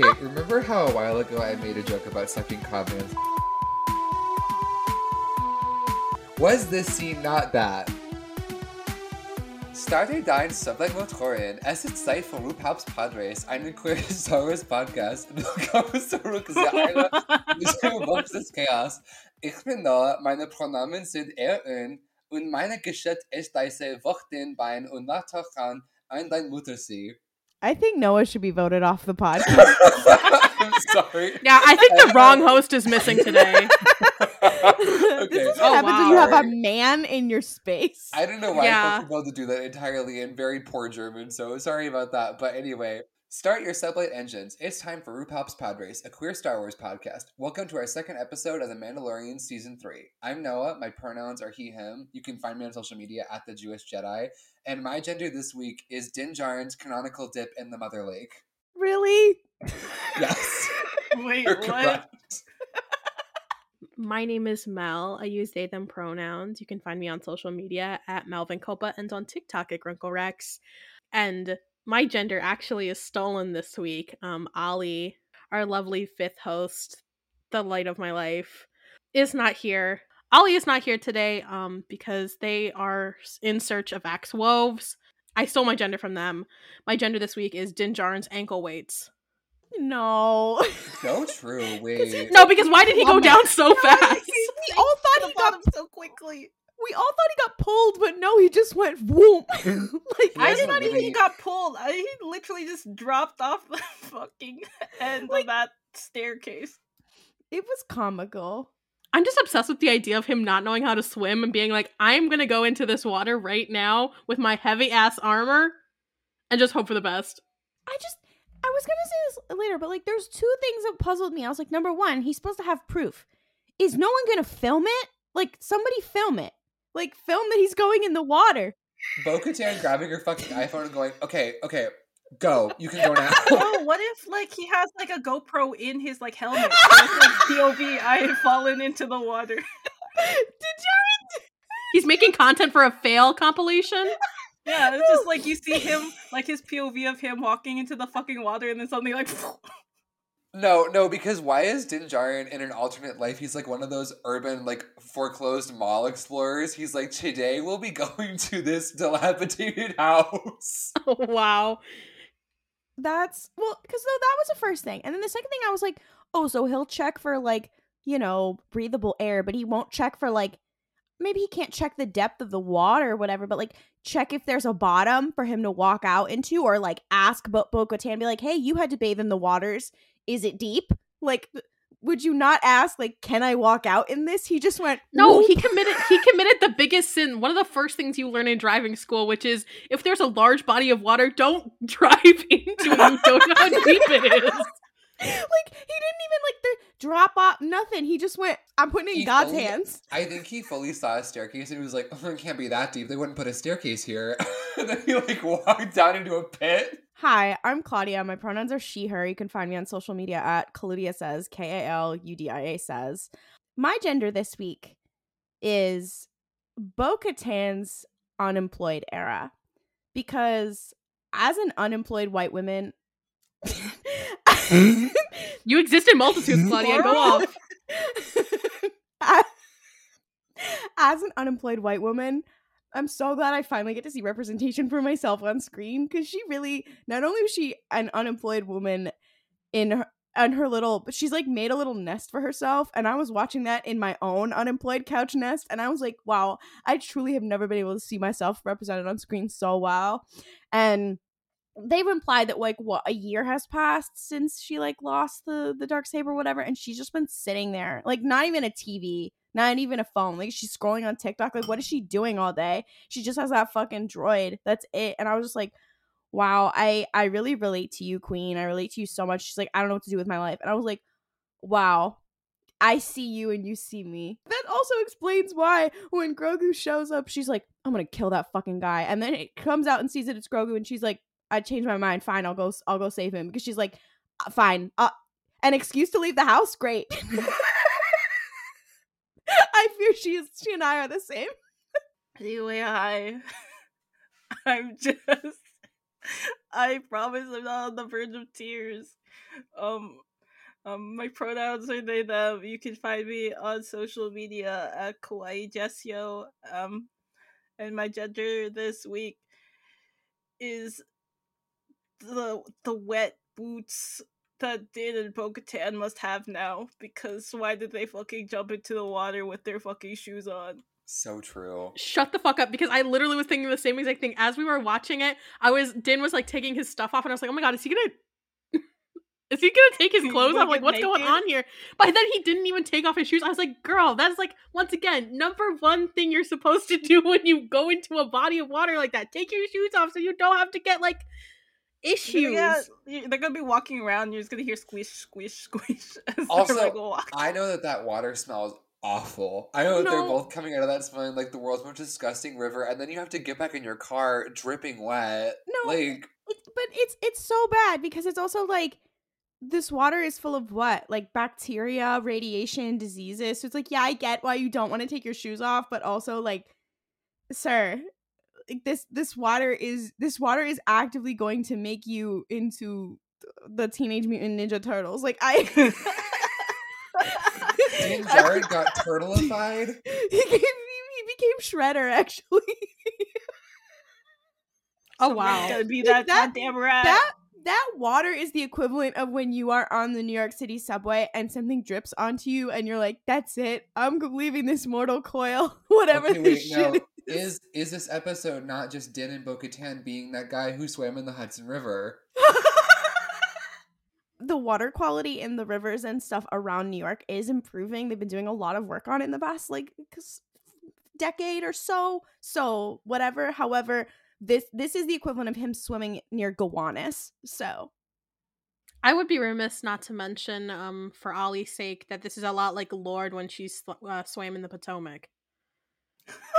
Okay, remember how a while ago I made a joke about sucking Cobb Vanth? Was this scene not that? Starting down Sublet Motorin, as its site for RuPaul's Podrace, I'm queer Star Wars podcast, no comes to Rukzaira, who walks this chaos. Ich bin Noah, meine Pronomen sind und, und meine Geschäft ist diese Wochenbein und Nachtrachan und dein Muttersee. I think Noah should be voted off the podcast. I'm sorry. Yeah, I think the wrong host is missing today. Okay. This is what happens when you have a man in your space. I don't know why I'm able to do that entirely in very poor German, so sorry about that. But anyway, start your sublight engines. It's time for RuPaul's Podrace, a queer Star Wars podcast. Welcome to our second episode of The Mandalorian Season 3. I'm Noah. My pronouns are he, him. You can find me on social media at The Jewish Jedi. And my gender this week is Din Djarin's canonical dip in the Mother Lake. Really? Yes. Wait, you're what? Correct. My name is Mel. I use they, them pronouns. You can find me on social media at Melvin Culpa and on TikTok at Grunkle Rex. And my gender actually is stolen this week. Ollie, our lovely fifth host, the light of my life, is not here. Ollie is not here today because they are in search of Axe Woves. I stole my gender from them. My gender this week is Din Djarin's ankle weights. No. So true. Wait. Because why did he go down so fast? We all thought he got him so quickly. We all thought he got pulled, but no, he just went whoop. I did not even he got pulled. He literally just dropped off the fucking end of that staircase. It was comical. I'm just obsessed with the idea of him not knowing how to swim and being like, I'm going to go into this water right now with my heavy ass armor and just hope for the best. I was going to say this later, but there's two things that puzzled me. I was like, number one, he's supposed to have proof. Is no one going to film it? Somebody film it. Film that he's going in the water. Bo-Katan grabbing her fucking iPhone and going, okay, go. You can go now. Oh, what if, he has, a GoPro in his, helmet? POV, I have fallen into the water. He's making content for a fail compilation? Yeah, it's just you see him, his POV of him walking into the fucking water and then suddenly No, because why is Din Djarin in an alternate life? He's one of those urban, foreclosed mall explorers. He's today we'll be going to this dilapidated house. Oh, wow. That's, because that was the first thing. And then the second thing I was so he'll check for, breathable air, but he won't check for, maybe he can't check the depth of the water or whatever, but check if there's a bottom for him to walk out into, or ask Bo-Katan, be like, hey, you had to bathe in the waters. Is it deep? Would you not ask, can I walk out in this? He just went, no, he committed the biggest sin. One of the first things you learn in driving school, which is if there's a large body of water, don't drive into it. You don't know how deep it is. He didn't even drop off nothing. He just went, I'm putting it in God's hands. I think he fully saw a staircase and he was like, oh, it can't be that deep. They wouldn't put a staircase here. And then he walked down into a pit. Hi, I'm Claudia. My pronouns are she, her. You can find me on social media at Kaludia Says, Kaludia Says. My gender this week is Bo-Katan's unemployed era. Because as an unemployed white woman, you exist in multitudes, Claudia. Go off. As an unemployed white woman, I'm so glad I finally get to see representation for myself on screen, because she really, not only was she an unemployed woman but she's made a little nest for herself. And I was watching that in my own unemployed couch nest, and I was like, wow, I truly have never been able to see myself represented on screen so well. And they've implied that a year has passed since she lost the Darksaber, whatever, and she's just been sitting there, not even a TV, not even a phone, she's scrolling on TikTok. What is she doing all day? She just has that fucking droid. That's it. And I was just like, wow, I really relate to you, Queen. I relate to you so much. She's like, I don't know what to do with my life. And I was like, wow, I see you and you see me. That also explains why when Grogu shows up, she's like, I'm gonna kill that fucking guy. And then it comes out and sees that it's Grogu, and she's like, I changed my mind. Fine, I'll go save him. Because she's like, fine, an excuse to leave the house. Great. I fear she and I are the same. Anyway, I promise I'm not on the verge of tears. My pronouns are they, them. You can find me on social media at Kawaii Jessio. And my gender this week is the wet boots that Din and Bo-Katan must have now, because why did they fucking jump into the water with their fucking shoes on? So true. Shut the fuck up, because I literally was thinking the same exact thing as we were watching it. Din was like taking his stuff off, and I was like, oh my god, is he gonna take his clothes off? Like, what's going on here? But then he didn't even take off his shoes. I was like, girl, that's like, once again, number one thing you're supposed to do when you go into a body of water like that. Take your shoes off so you don't have to get like issues. Yeah, they're gonna be walking around. You're just gonna hear squish, squish, squish. Also, I know that water smells awful. I know that they're both coming out of that smelling like the world's most disgusting river, and then you have to get back in your car dripping wet. No, like, but it's so bad because it's also like, this water is full of what? Like bacteria, radiation, diseases. So it's like, yeah, I get why you don't want to take your shoes off, but also like, sir, like this water is actively going to make you into the Teenage Mutant Ninja Turtles. Like I Din Djarin got turtleified. He became Shredder, actually. Oh wow. It's gonna be that goddamn rat. That water is the equivalent of when you are on the New York City subway and something drips onto you and you're like, that's it. I'm leaving this mortal coil, whatever is. Is this episode not just Din and Bo-Katan being that guy who swam in the Hudson River? The water quality in the rivers and stuff around New York is improving. They've been doing a lot of work on it in the past, like, decade or so. So, whatever, however... This is the equivalent of him swimming near Gowanus, so. I would be remiss not to mention, for Ollie's sake, that this is a lot like Lorde when she swam in the Potomac.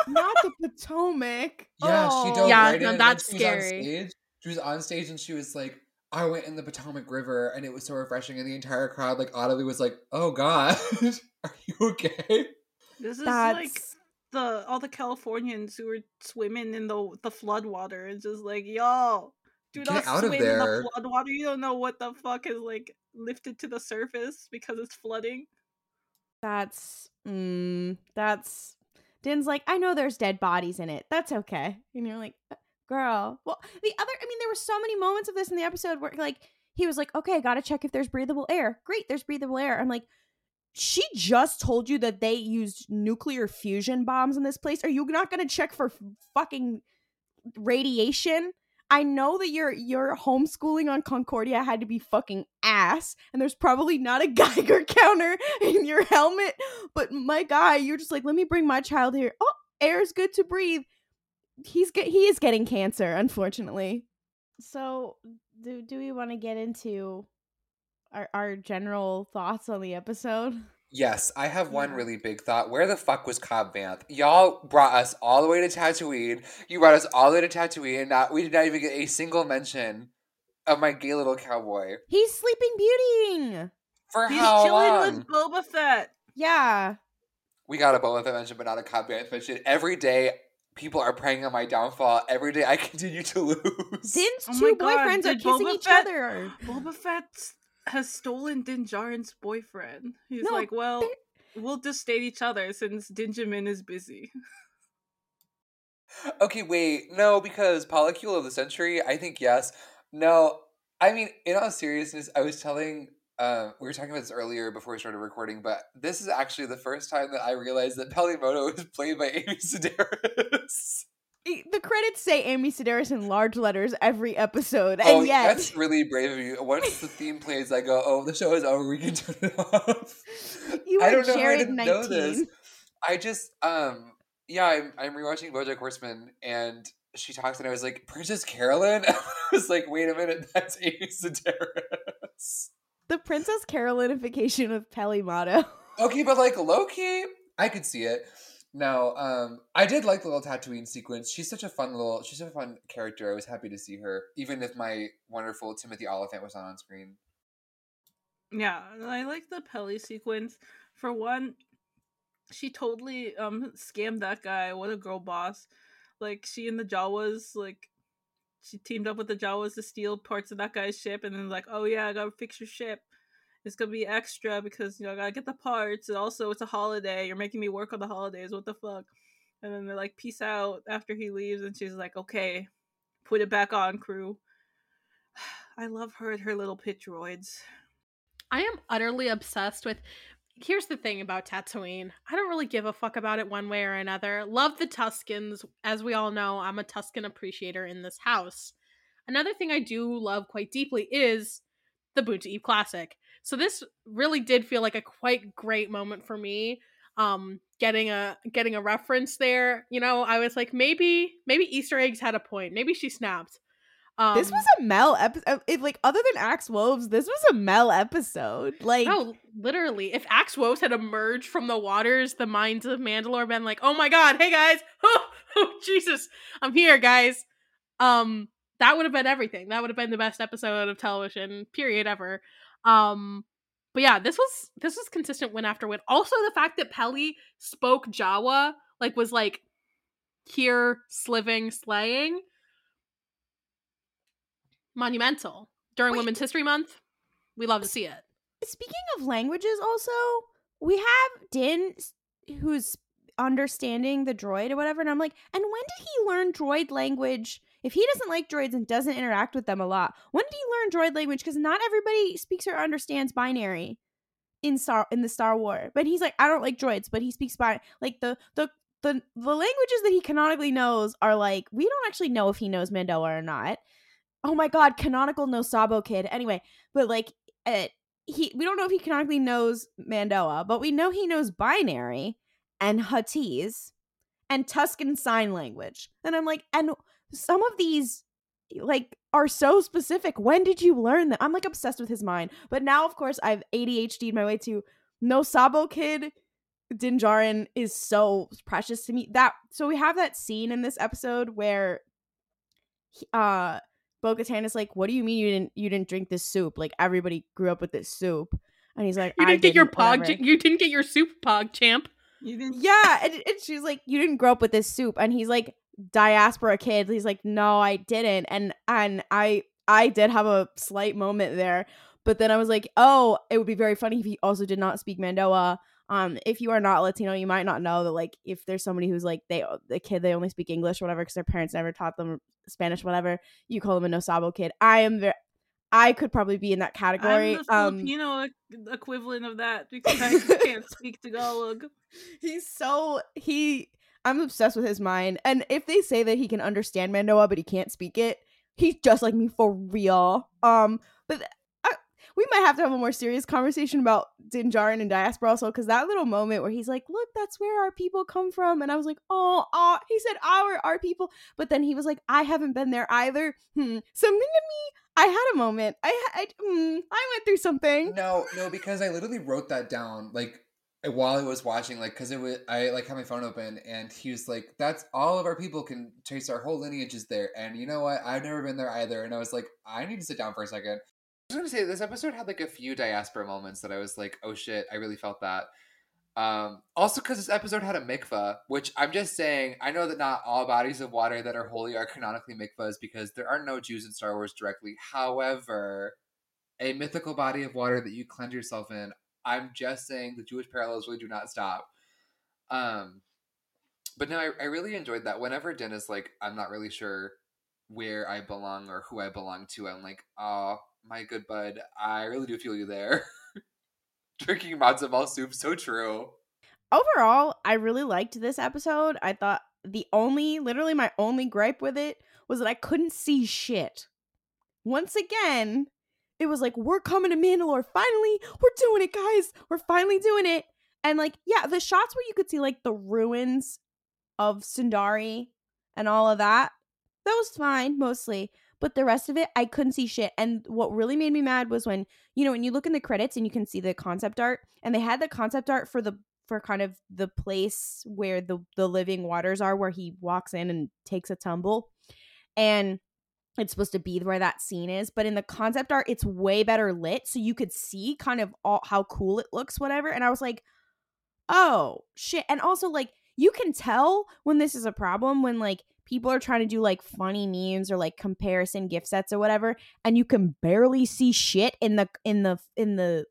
Not the Potomac! Yeah, she dove right in. That's scary. She was on stage and she was like, I went in the Potomac River and it was so refreshing, and the entire crowd, like, audibly was like, oh god, are you okay? All the Californians who were swimming in the flood water is just like, y'all, do not swim in the flood water. You don't know what the fuck is like lifted to the surface because it's flooding. That's Din's like, I know there's dead bodies in it. That's okay. And you're like, girl. Well, there were so many moments of this in the episode where like he was like, okay, I gotta check if there's breathable air. Great, there's breathable air. I'm like, she just told you that they used nuclear fusion bombs in this place. Are you not going to check for fucking radiation? I know that your homeschooling on Concordia had to be fucking ass, and there's probably not a Geiger counter in your helmet, but my guy, you're just like, let me bring my child here. Oh, air is good to breathe. He is getting cancer, unfortunately. So do we want to get into... Our general thoughts on the episode? Yes, I have one really big thought. Where the fuck was Cobb Vanth? Y'all brought us all the way to Tatooine. You brought us all the way to Tatooine, and we did not even get a single mention of my gay little cowboy. He's sleeping beautying. He's how long? He's chilling with Boba Fett. Yeah. We got a Boba Fett mention, but not a Cobb Vanth mention. Every day, people are preying on my downfall. Every day, I continue to lose. Din's two boyfriends are kissing each other. Boba Fett's has stolen Din Djarin's boyfriend. He's like, well, we'll just date each other since Dinjamin is busy. Okay, wait. No, because Polycule of the Century, I think yes. No, I mean, in all seriousness, I was telling... we were talking about this earlier before we started recording, but this is actually the first time that I realized that Peli Motto is played by Amy Sedaris. The credits say Amy Sedaris in large letters every episode, and that's really brave of you. Once the theme plays, I go, oh, the show is over, we can turn it off. I don't know how I didn't know this. I just, I'm rewatching Bojack Horseman, and she talks, and I was like, Princess Carolyn? And I was like, wait a minute, that's Amy Sedaris. The Princess Carolinification of Peli Motto. Okay, but like, low-key, I could see it. Now, I did like the little Tatooine sequence. She's such a fun character. I was happy to see her, even if my wonderful Timothy Oliphant was not on screen. Yeah, I like the Peli sequence. For one, she totally scammed that guy. What a girl boss. Like, she and the Jawas, like, she teamed up with the Jawas to steal parts of that guy's ship, and then like, oh yeah, I gotta fix your ship. It's gonna be extra because, you know, I gotta get the parts, and also it's a holiday. You're making me work on the holidays. What the fuck? And then they're like, peace out after he leaves, and she's like, okay, put it back on, crew. I love her and her little pit droids. I am utterly obsessed with... Here's the thing about Tatooine. I don't really give a fuck about it one way or another. Love the Tuskens. As we all know, I'm a Tusken appreciator in this house. Another thing I do love quite deeply is the Boon to Eat Classic. So this really did feel like a quite great moment for me. Getting a reference there. You know, I was like, maybe Easter eggs had a point. Maybe she snapped. This was a Mel episode. Like, other than Axe Woves, this was a Mel episode. Like, oh, literally. If Axe Woves had emerged from the waters, the minds of Mandalore been like, oh my god, hey guys, oh Jesus, I'm here, guys. That would have been everything. That would have been the best episode of television, period, ever. But yeah, this was consistent win after win. Also, the fact that Peli spoke Jawa, like, was like, here, sliving, slaying. Monumental during Women's History Month. We love to see it. Speaking of languages, also, we have Din, who's understanding the droid or whatever, and I'm like, and when did he learn droid language? If he doesn't like droids and doesn't interact with them a lot, when did he learn droid language? Because not everybody speaks or understands binary in the Star Wars. But he's like, I don't like droids, but he speaks binary. Like, the languages that he canonically knows are like, we don't actually know if he knows Mando'a or not. Oh my god, canonical no Sabo kid. Anyway, but like, we don't know if he canonically knows Mando'a, but we know he knows binary and Huttese and Tusken Sign Language. And I'm like, and some of these, like, are so specific. When did you learn them? I'm like, obsessed with his mind. But now, of course, I've ADHD'd my way to no Sabo kid. Din Djarin is so precious to me. So we have that scene in this episode where Bo-Katan is like, what do you mean you didn't drink this soup? Like, everybody grew up with this soup. And he's like, you didn't get your soup, Pog Champ. Yeah, and she's like, you didn't grow up with this soup. And he's like, diaspora kid. He's like, no, I didn't. And I did have a slight moment there, but then I was like, oh, it would be very funny if he also did not speak Mando'a. If you are not Latino, you might not know that, like, if there's somebody who's like, they only speak English, whatever, because their parents never taught them Spanish, whatever, you call them a no sabo kid. I could probably be in that category. I'm the Filipino equivalent of that because I can't speak Tagalog. I'm obsessed with his mind, and if they say that he can understand Mando'a but he can't speak it, he's just like me for real. We might have to have a more serious conversation about Din Djarin and diaspora also, because that little moment where he's like, look, that's where our people come from. And I was like, oh, he said our people. But then he was like, I haven't been there either. Something in me. I had a moment. I went through something. No, because I literally wrote that down, like, while I was watching, like, because it was, I like had my phone open, and he was like, that's all of our people can trace our whole lineages there. And you know what? I've never been there either. And I was like, I need to sit down for a second. I was gonna say, this episode had like a few diaspora moments that I was like, oh shit, I really felt that. Also because this episode had a mikvah, which I'm just saying, I know that not all bodies of water that are holy are canonically mikvahs because there are no Jews in Star Wars directly. However, a mythical body of water that you cleanse yourself in, I'm just saying the Jewish parallels really do not stop. But no, I really enjoyed that. Whenever Din is like, I'm not really sure where I belong or who I belong to, I'm like, oh, my good bud, I really do feel you there. Drinking matzo ball soup, so true. Overall, I really liked this episode. I thought my only gripe with it was that I couldn't see shit. Once again, it was like, we're coming to Mandalore. Finally, we're doing it, guys. We're finally doing it. And like, yeah, the shots where you could see like the ruins of Sundari and all of that, that was fine, mostly. But the rest of it, I couldn't see shit. And what really made me mad was when, you know, when you look in the credits and you can see the concept art, and they had the concept art for kind of the place where the living waters are, where he walks in and takes a tumble. And it's supposed to be where that scene is. But in the concept art, it's way better lit. So you could see kind of all how cool it looks, whatever. And I was like, oh, shit. And also, like, you can tell when this is a problem when, like, people are trying to do like funny memes or like comparison gift sets or whatever, and you can barely see shit in the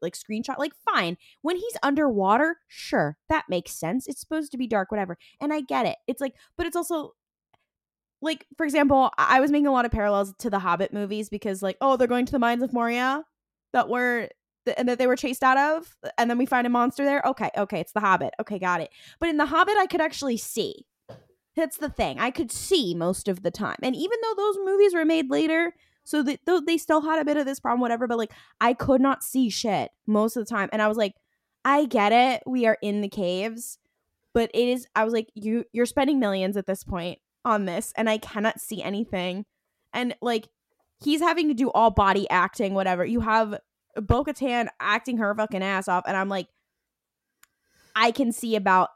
like screenshot. Like, fine, when he's underwater, sure, that makes sense. It's supposed to be dark, whatever, and I get it. It's like, but it's also like, for example, I was making a lot of parallels to the Hobbit movies because like, oh, they're going to the mines of Moria that they were chased out of, and then we find a monster there. Okay, it's the Hobbit. Okay, got it. But in the Hobbit, I could actually see. That's the thing. I could see most of the time. And even though those movies were made later, so that though they still had a bit of this problem, whatever, but like, I could not see shit most of the time. And I was like, I get it. We are in the caves, but it is, I was like, you're spending millions at this point on this, and I cannot see anything. And like, he's having to do all body acting, whatever. You have Bo-Katan acting her fucking ass off, and I'm like, I can see about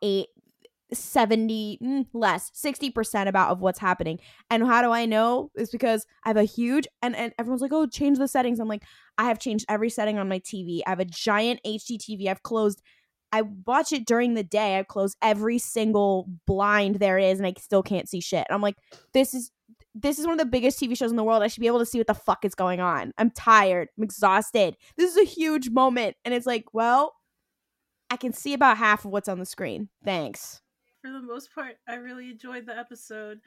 60% about of what's happening. And how do I know? It's because I have a huge, and everyone's like, oh, change the settings. I'm like, I have changed every setting on my TV. I have a giant HD TV. I watch it during the day. I've closed every single blind there is, and I still can't see shit. I'm like, this is one of the biggest TV shows in the world. I should be able to see what the fuck is going on. I'm tired. I'm exhausted. This is a huge moment. And it's like, well, I can see about half of what's on the screen. Thanks. For the most part, I really enjoyed the episode.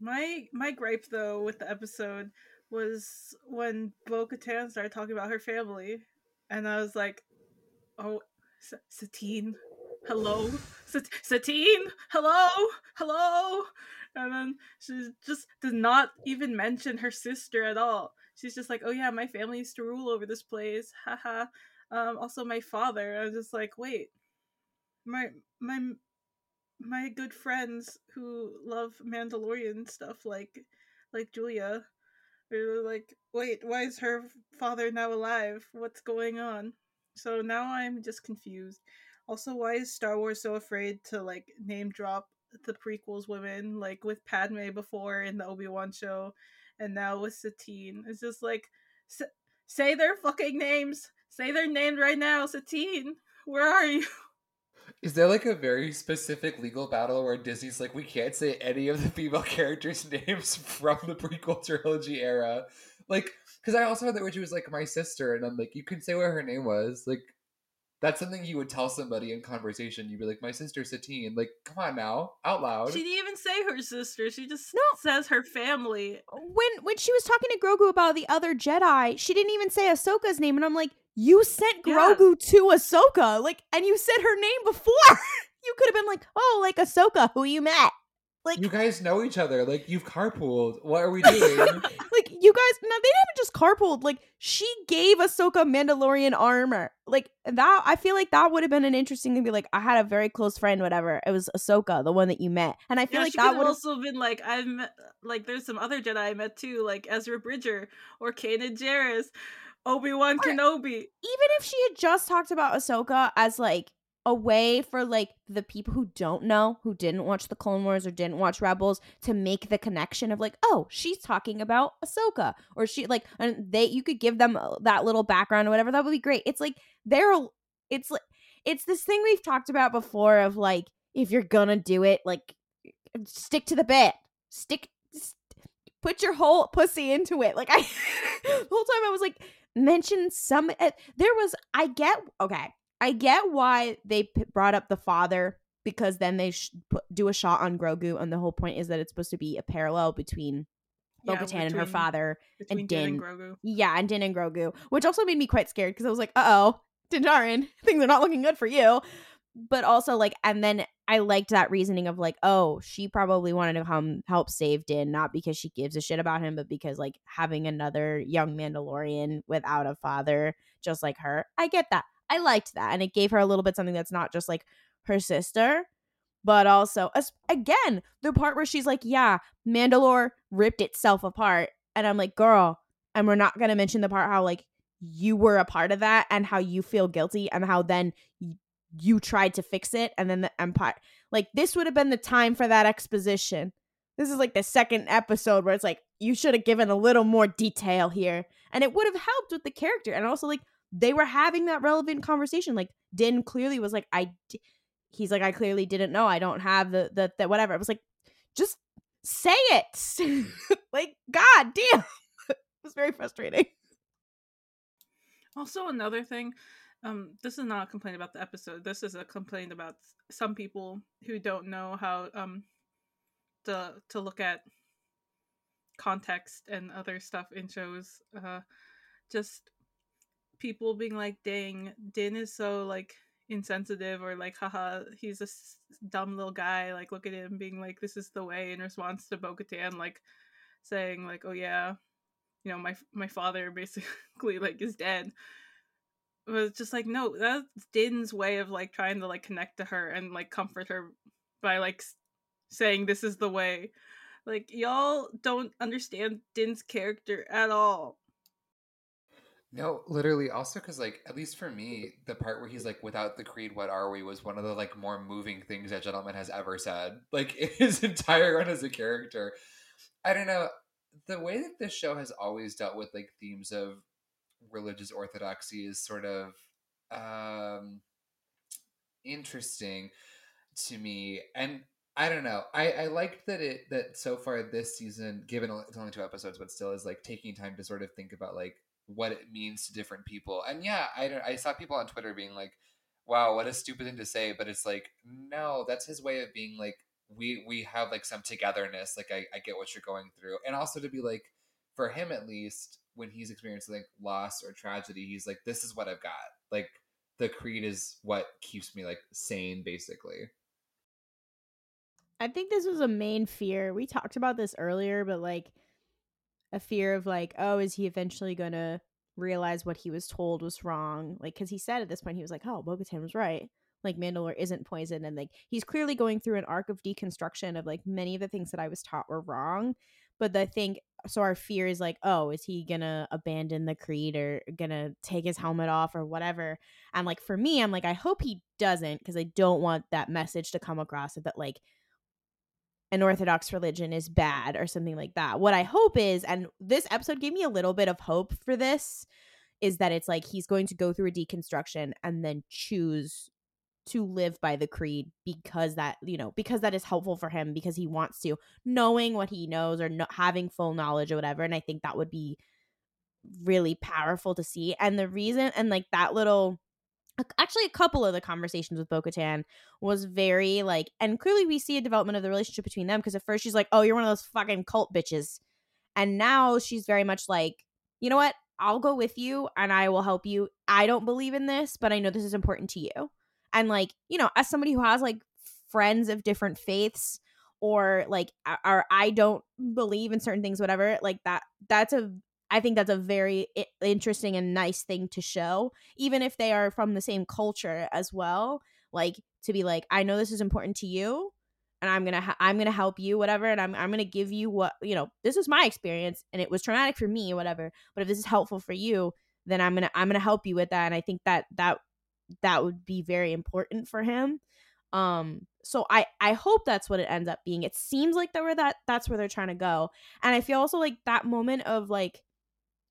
My gripe, though, with the episode was when Bo-Katan started talking about her family. And I was like, oh, Satine. Hello? Satine? Hello? Hello? And then she just does not even mention her sister at all. She's just like, oh yeah, my family used to rule over this place. Haha. Also my father. I was just like, wait. My good friends who love Mandalorian stuff like Julia. They were like, wait, why is her father now alive? What's going on? So now I'm just confused. Also, why is Star Wars so afraid to like name drop the prequels women, like with Padme before in the Obi-Wan show, and now with Satine? It's just like, say their fucking names. Say their name right now. Satine, where are you? Is there like a very specific legal battle where Disney's like, we can't say any of the female characters' names from the prequel trilogy era? Like, because I also had that when she was like, my sister, and I'm like, you can say what her name was. Like, that's something you would tell somebody in conversation. You'd be like, my sister Satine. Like, come on now, out loud. She didn't even say her sister. She just says her family. When she was talking to Grogu about the other Jedi, she didn't even say Ahsoka's name. And I'm like, you sent Grogu to Ahsoka. Like, and you said her name before. You could have been like, oh, like Ahsoka, who you met. Like, you guys know each other. Like, you've carpooled. What are we doing? Like, you guys, no, they haven't just carpooled. Like, she gave Ahsoka Mandalorian armor. Like, that, I feel like that would have been an interesting thing to be like, I had a very close friend, whatever. It was Ahsoka, the one that you met. And I feel like that would have also been like, there's some other Jedi I met too, like Ezra Bridger or Kanan Jarrus, Obi-Wan Kenobi. Even if she had just talked about Ahsoka as like, a way for like the people who don't know, who didn't watch the Clone Wars or didn't watch Rebels, to make the connection of like, oh, she's talking about Ahsoka, or she like, and you could give them that little background or whatever. That would be great. It's like it's this thing we've talked about before of like, if you're gonna do it, like stick to the bit, put your whole pussy into it. Like the whole time I was like, mention some. I get why they brought up the father, because then they do a shot on Grogu, and the whole point is that it's supposed to be a parallel between Bo-Katan and her father and Din. And Grogu. Yeah, and Din and Grogu, which also made me quite scared because I was like, uh-oh, Din Djarin, things are not looking good for you. But also like, and then I liked that reasoning of like, oh, she probably wanted to come help save Din, not because she gives a shit about him, but because like having another young Mandalorian without a father just like her. I get that. I liked that, and it gave her a little bit something that's not just like her sister, but also again the part where she's like, yeah, Mandalore ripped itself apart, and I'm like, girl, and we're not gonna mention the part how like you were a part of that and how you feel guilty and how then you tried to fix it, and then the Empire, like this would have been the time for that exposition. This is like the second episode where it's like, you should have given a little more detail here, and it would have helped with the character. And also like, they were having that relevant conversation. Like, Din clearly was like, he's like, I clearly didn't know. I don't have the whatever. I was like, just say it. Like, god damn. It was very frustrating. Also, another thing, this is not a complaint about the episode. This is a complaint about some people who don't know how to look at context and other stuff in shows. Just people being like, dang, Din is so, like, insensitive, or like, haha, he's a dumb little guy, like, look at him being like, this is the way, in response to Bo-Katan, like, saying, like, oh yeah, you know, my father basically, like, is dead. It was just like, no, that's Din's way of, like, trying to, like, connect to her and, like, comfort her by, like, saying this is the way. Like, y'all don't understand Din's character at all. No, literally. Also, because, like, at least for me, the part where he's like, without the creed, what are we, was one of the, like, more moving things that gentleman has ever said, like, in his entire run as a character. I don't know. The way that this show has always dealt with, like, themes of religious orthodoxy is sort of interesting to me. And I don't know. I liked that that so far this season, given it's only 2 episodes, but still is, like, taking time to sort of think about, like, what it means to different people. And yeah, I saw people on Twitter being like, wow, what a stupid thing to say. But it's like, no, that's his way of being like, we have, like, some togetherness. Like, I get what you're going through. And also to be like, for him, at least when he's experiencing, like, loss or tragedy, he's like, this is what I've got. Like, the creed is what keeps me, like, sane, basically. I think this was a main fear. We talked about this earlier, but, like, a fear of, like, oh, is he eventually going to realize what he was told was wrong? Like, because he said at this point, he was like, oh, Bo-Katan was right. Like, Mandalore isn't poison. And, like, he's clearly going through an arc of deconstruction of, like, many of the things that I was taught were wrong. But I think, so our fear is, like, oh, is he going to abandon the creed or going to take his helmet off or whatever? And, like, for me, I'm like, I hope he doesn't, because I don't want that message to come across that, like, an Orthodox religion is bad or something like that. What I hope is, and this episode gave me a little bit of hope for this, is that it's like he's going to go through a deconstruction and then choose to live by the creed because that, you know, because that is helpful for him, because he wants to, knowing what he knows or not having full knowledge or whatever. And I think that would be really powerful to see. And the reason, and like that little, actually, a couple of the conversations with Bo-Katan was very, like, and clearly we see a development of the relationship between them, because at first she's like, oh, you're one of those fucking cult bitches. And now she's very much like, you know what? I'll go with you and I will help you. I don't believe in this, but I know this is important to you. And, like, you know, as somebody who has, like, friends of different faiths, or, like, or I don't believe in certain things, whatever, like, I think that's a very interesting and nice thing to show, even if they are from the same culture as well. Like, to be like, I know this is important to you, and I'm gonna help you, whatever, and I'm gonna give you what, you know, this is my experience, and it was traumatic for me, whatever. But if this is helpful for you, then I'm gonna help you with that. And I think that would be very important for him. So I hope that's what it ends up being. It seems like that's where they're trying to go. And I feel also like that moment of, like,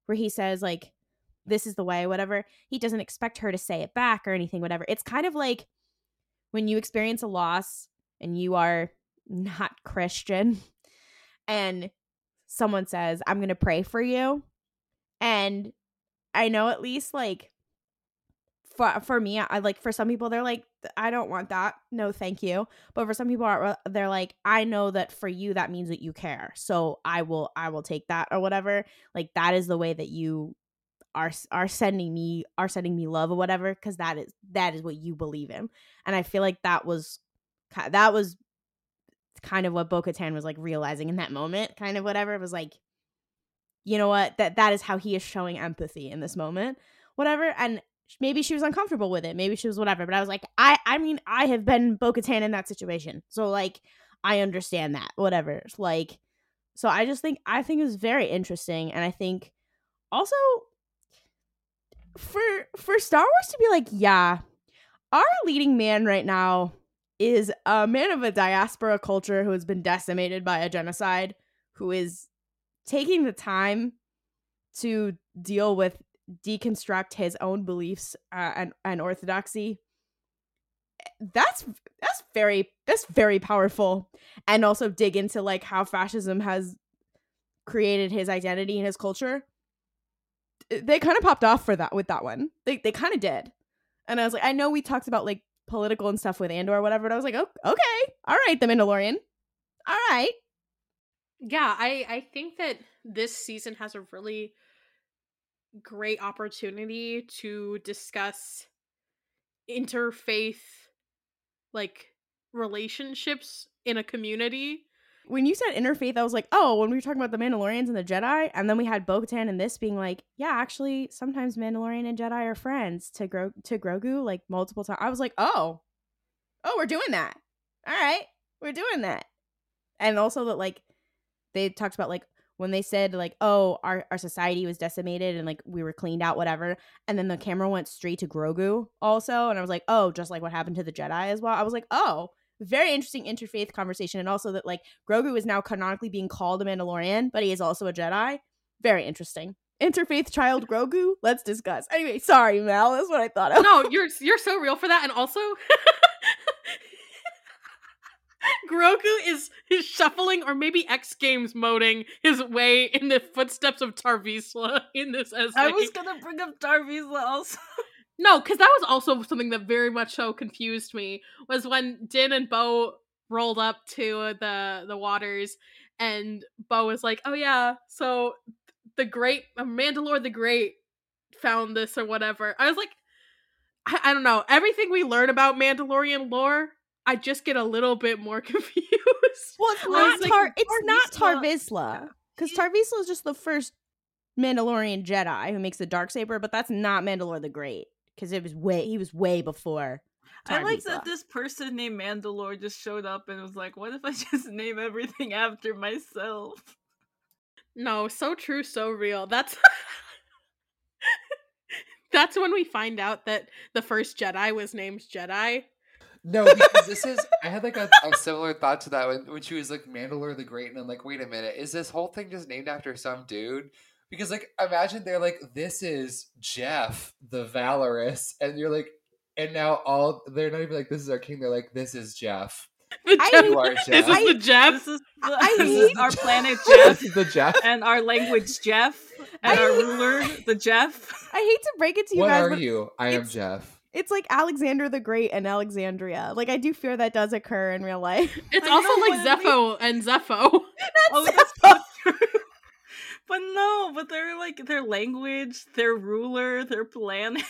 where he says, like, this is the way, whatever, he doesn't expect her to say it back or anything, whatever. It's kind of like when you experience a loss and you are not Christian and someone says, I'm going to pray for you. And I know, at least, like, for me, I like, for some people, they're like, I don't want that. No, thank you. But for some people, they're like, I know that for you, that means that you care. So I will take that or whatever. Like, that is the way that you are sending me love or whatever, because that is what you believe in. And I feel like that was kind of what Bo-Katan was, like, realizing in that moment, kind of, whatever. It was like, you know what, that is how he is showing empathy in this moment, whatever. And maybe she was uncomfortable with it. Maybe she was whatever. But I was like, I mean, I have been Bo-Katan in that situation. So, like, I understand that, whatever. Like, so I think it was very interesting. And I think also for Star Wars to be like, yeah, our leading man right now is a man of a diaspora culture who has been decimated by a genocide, who is taking the time to deal with, deconstruct his own beliefs and orthodoxy, that's very powerful, and also dig into like how fascism has created his identity and his culture. They kind of popped off for that with that one. They kind of did. And I was like, I know we talked about like political and stuff with Andor or whatever, but I was like, oh, okay, all right, The Mandalorian, all right. Yeah, I think that this season has a really great opportunity to discuss interfaith like relationships in a community. When you said interfaith, I was like, oh, when we were talking about the Mandalorians and the Jedi, and then we had Bo-Katan and this being like, yeah, actually, sometimes Mandalorian and Jedi are friends to Grogu, like, multiple times. I was like, oh, we're doing that. All right, we're doing that. And also that, like, they talked about, like, when they said, like, oh, our society was decimated and, like, we were cleaned out, whatever. And then the camera went straight to Grogu also. And I was like, oh, just like what happened to the Jedi as well. I was like, oh. Very interesting interfaith conversation, and also that like Grogu is now canonically being called a Mandalorian, but he is also a Jedi. Very interesting. Interfaith child Grogu, let's discuss. Anyway, sorry Mal, that's what I thought of. No, you're so real for that, and also Grogu is shuffling or maybe X Games moding his way in the footsteps of Tarre Vizsla in this essay. I was gonna bring up Tarre Vizsla also. No, because that was also something that very much so confused me, was when Din and Bo rolled up to the waters, and Bo was like, oh yeah, so the great, Mandalore the Great found this or whatever. I was like, I don't know, everything we learn about Mandalorian lore, I just get a little bit more confused. Well, it's not Tarre Vizsla, because Tarre Vizsla is just the first Mandalorian Jedi who makes the Darksaber, but that's not Mandalore the Great. Because he was way before Tarre Vizsla. I like that this person named Mandalore just showed up and was like, what if I just name everything after myself? No, so true, so real. That's that's when we find out that the first Jedi was named Jedi. No, because this is, I had like a similar thought to that when she was like Mandalore the Great, and I'm like, wait a minute, is this whole thing just named after some dude? Because, like, imagine they're like, this is Jeff the Valorous. And you're like, and now all, they're not even like, this is our king. They're like, this is Jeff. This is the Jeff. This is our planet Jeff. This is the Jeff. And our language Jeff. And our ruler, the Jeff. I hate to break it to you guys. What are you? I am Jeff. It's like Alexander the Great and Alexandria. Like, I do fear that does occur in real life. It's also like Zepho and Zepho. That's Zepho. But no, but they're like their language, their ruler, their planet.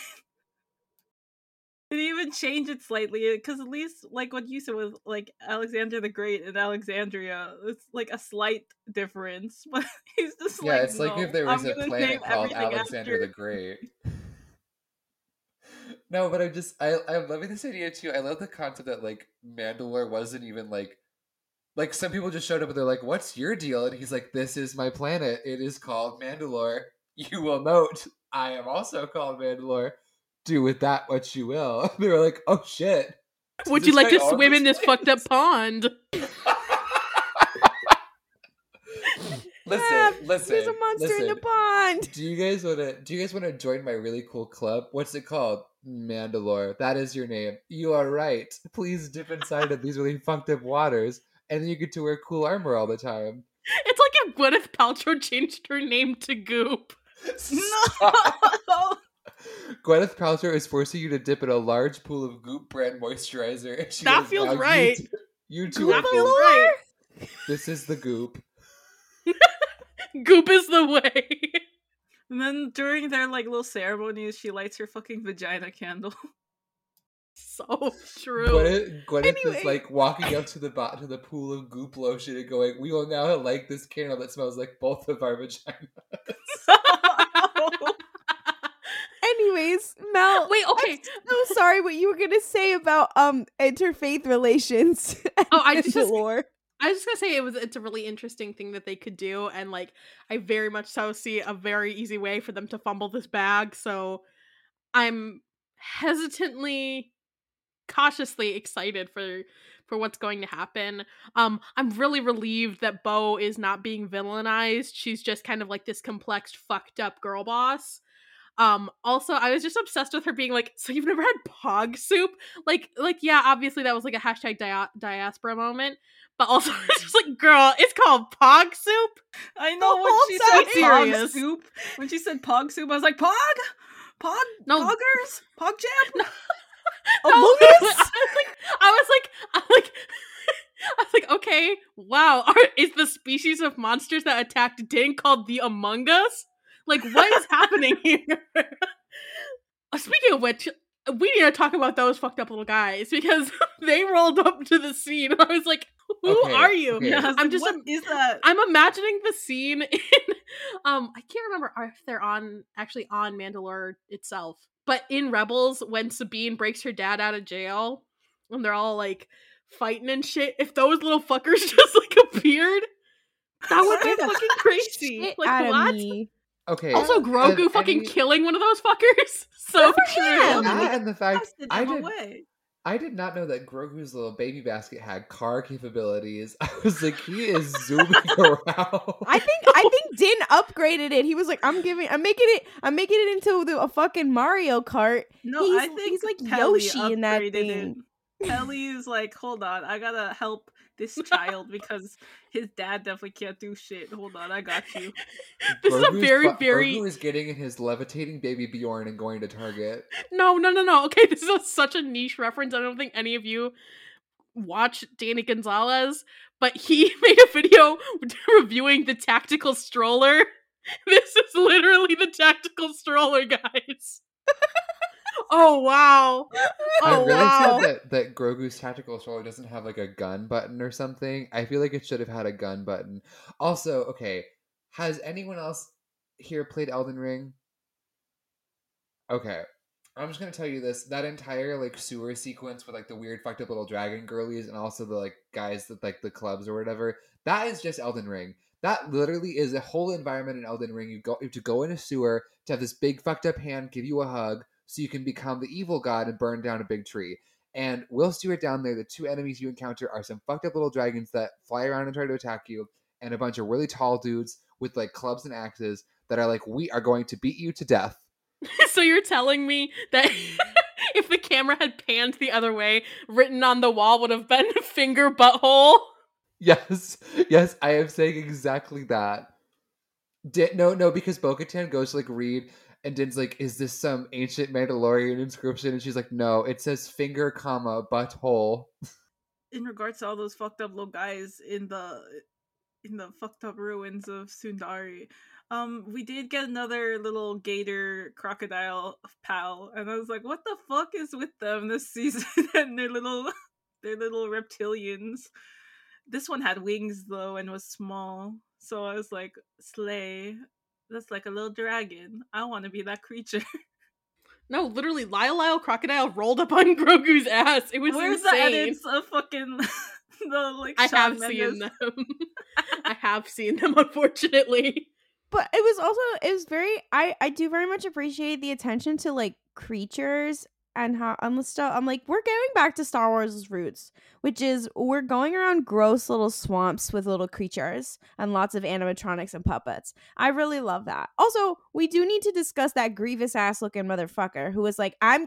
It even changed it slightly, because at least like what you said with like Alexander the Great and Alexandria, it's like a slight difference. But he's just yeah, like, it's no, like if there was a planet called Alexander the Great. No, but I'm loving this idea too. I love the concept that like Mandalore wasn't even like. Like, some people just showed up and they're like, what's your deal? And he's like, this is my planet. It is called Mandalore. You will note, I am also called Mandalore. Do with that what you will. And they were like, oh shit. Would you like to swim in this fucked up pond? Listen. There's a monster in the pond. Do you guys want to join my really cool club? What's it called? Mandalore. That is your name. You are right. Please dip inside of these really fucked up waters. And then you get to wear cool armor all the time. It's like if Gwyneth Paltrow changed her name to Goop. No! Gwyneth Paltrow is forcing you to dip in a large pool of Goop brand moisturizer. That feels right. You two are cool. Right. This is the Goop. Goop is the way. And then during their like little ceremonies, she lights her fucking vagina candle. So true. Gwyneth is like walking up to the pool of goop lotion and going, we will now light this candle that smells like both of our vaginas. Anyways, Mel, wait, okay. I'm so sorry what you were gonna say about interfaith relations. Oh, I was just gonna say it's a really interesting thing that they could do, and like I very much so see a very easy way for them to fumble this bag, so I'm hesitantly, cautiously excited for what's going to happen. I'm really relieved that Bo is not being villainized. She's just kind of like this complex, fucked up girl boss. Also, I was just obsessed with her being like, so you've never had pog soup? Like, yeah, obviously that was like a hashtag diaspora moment. But also, it's just like, girl, it's called pog soup. I know when she said pog soup. When she said pog soup, I was like, pog? Pog? No. Poggers? Pog jam? No. I was like, okay, wow. Is the species of monsters that attacked Din called the Among Us? Like, what is happening here? Speaking of which, we need to talk about those fucked up little guys, because they rolled up to the scene. I was like, who are you? Okay. I'm like, just what is that? I'm imagining the scene in I can't remember if they're on Mandalore itself, but in Rebels when Sabine breaks her dad out of jail and they're all like fighting and shit, if those little fuckers just like appeared, that would be fucking crazy. Like, what? Okay. Also, Grogu killing one of those fuckers. So true. Yeah, and the fact I did not know that Grogu's little baby basket had car capabilities. I was like, he is zooming around. I think Din upgraded it. He was like, I'm making it into a fucking Mario Kart. No, I think he's like Peli Yoshi in that thing. Peli is like, hold on, I gotta help this child because his dad definitely can't do shit. Hold on, I got you. This Grogu's is a very, very... Grogu is getting in his levitating baby Bjorn and going to Target. No. Okay, this is such a niche reference. I don't think any of you watch Danny Gonzalez, but he made a video reviewing the tactical stroller. This is literally the tactical stroller, guys. Oh, wow. I really said that Grogu's tactical stroller doesn't have, like, a gun button or something. I feel like it should have had a gun button. Also, okay, has anyone else here played Elden Ring? Okay. I'm just going to tell you this. That entire, like, sewer sequence with, like, the weird fucked up little dragon girlies and also the, like, guys that, like, the clubs or whatever, that is just Elden Ring. That literally is a whole environment in Elden Ring. You have to go in a sewer to have this big fucked up hand give you a hug, so you can become the evil god and burn down a big tree. And whilst you are down there, the two enemies you encounter are some fucked up little dragons that fly around and try to attack you, and a bunch of really tall dudes with, like, clubs and axes that are like, we are going to beat you to death. So you're telling me that if the camera had panned the other way, written on the wall would have been finger butthole? Yes, I am saying exactly that. No, because Bo-Katan goes to, like, read... And Din's like, is this some ancient Mandalorian inscription? And she's like, no, it says finger, comma, butthole. In regards to all those fucked up little guys in the fucked up ruins of Sundari, we did get another little gator crocodile pal. And I was like, what the fuck is with them this season? And their little reptilians. This one had wings, though, and was small. So I was like, slay. That's like a little dragon. I want to be that creature. No, literally, Lyle Crocodile rolled up on Grogu's ass. It was insane. Where's the edits of fucking... the, like, I have seen them. I have seen them, unfortunately. But it was also... It was very... I do very much appreciate the attention to, like, creatures and how... I'm like, we're going back to Star Wars' roots, which is we're going around gross little swamps with little creatures and lots of animatronics and puppets. I really love that. Also, we do need to discuss that Grievous ass looking motherfucker who was like, I'm a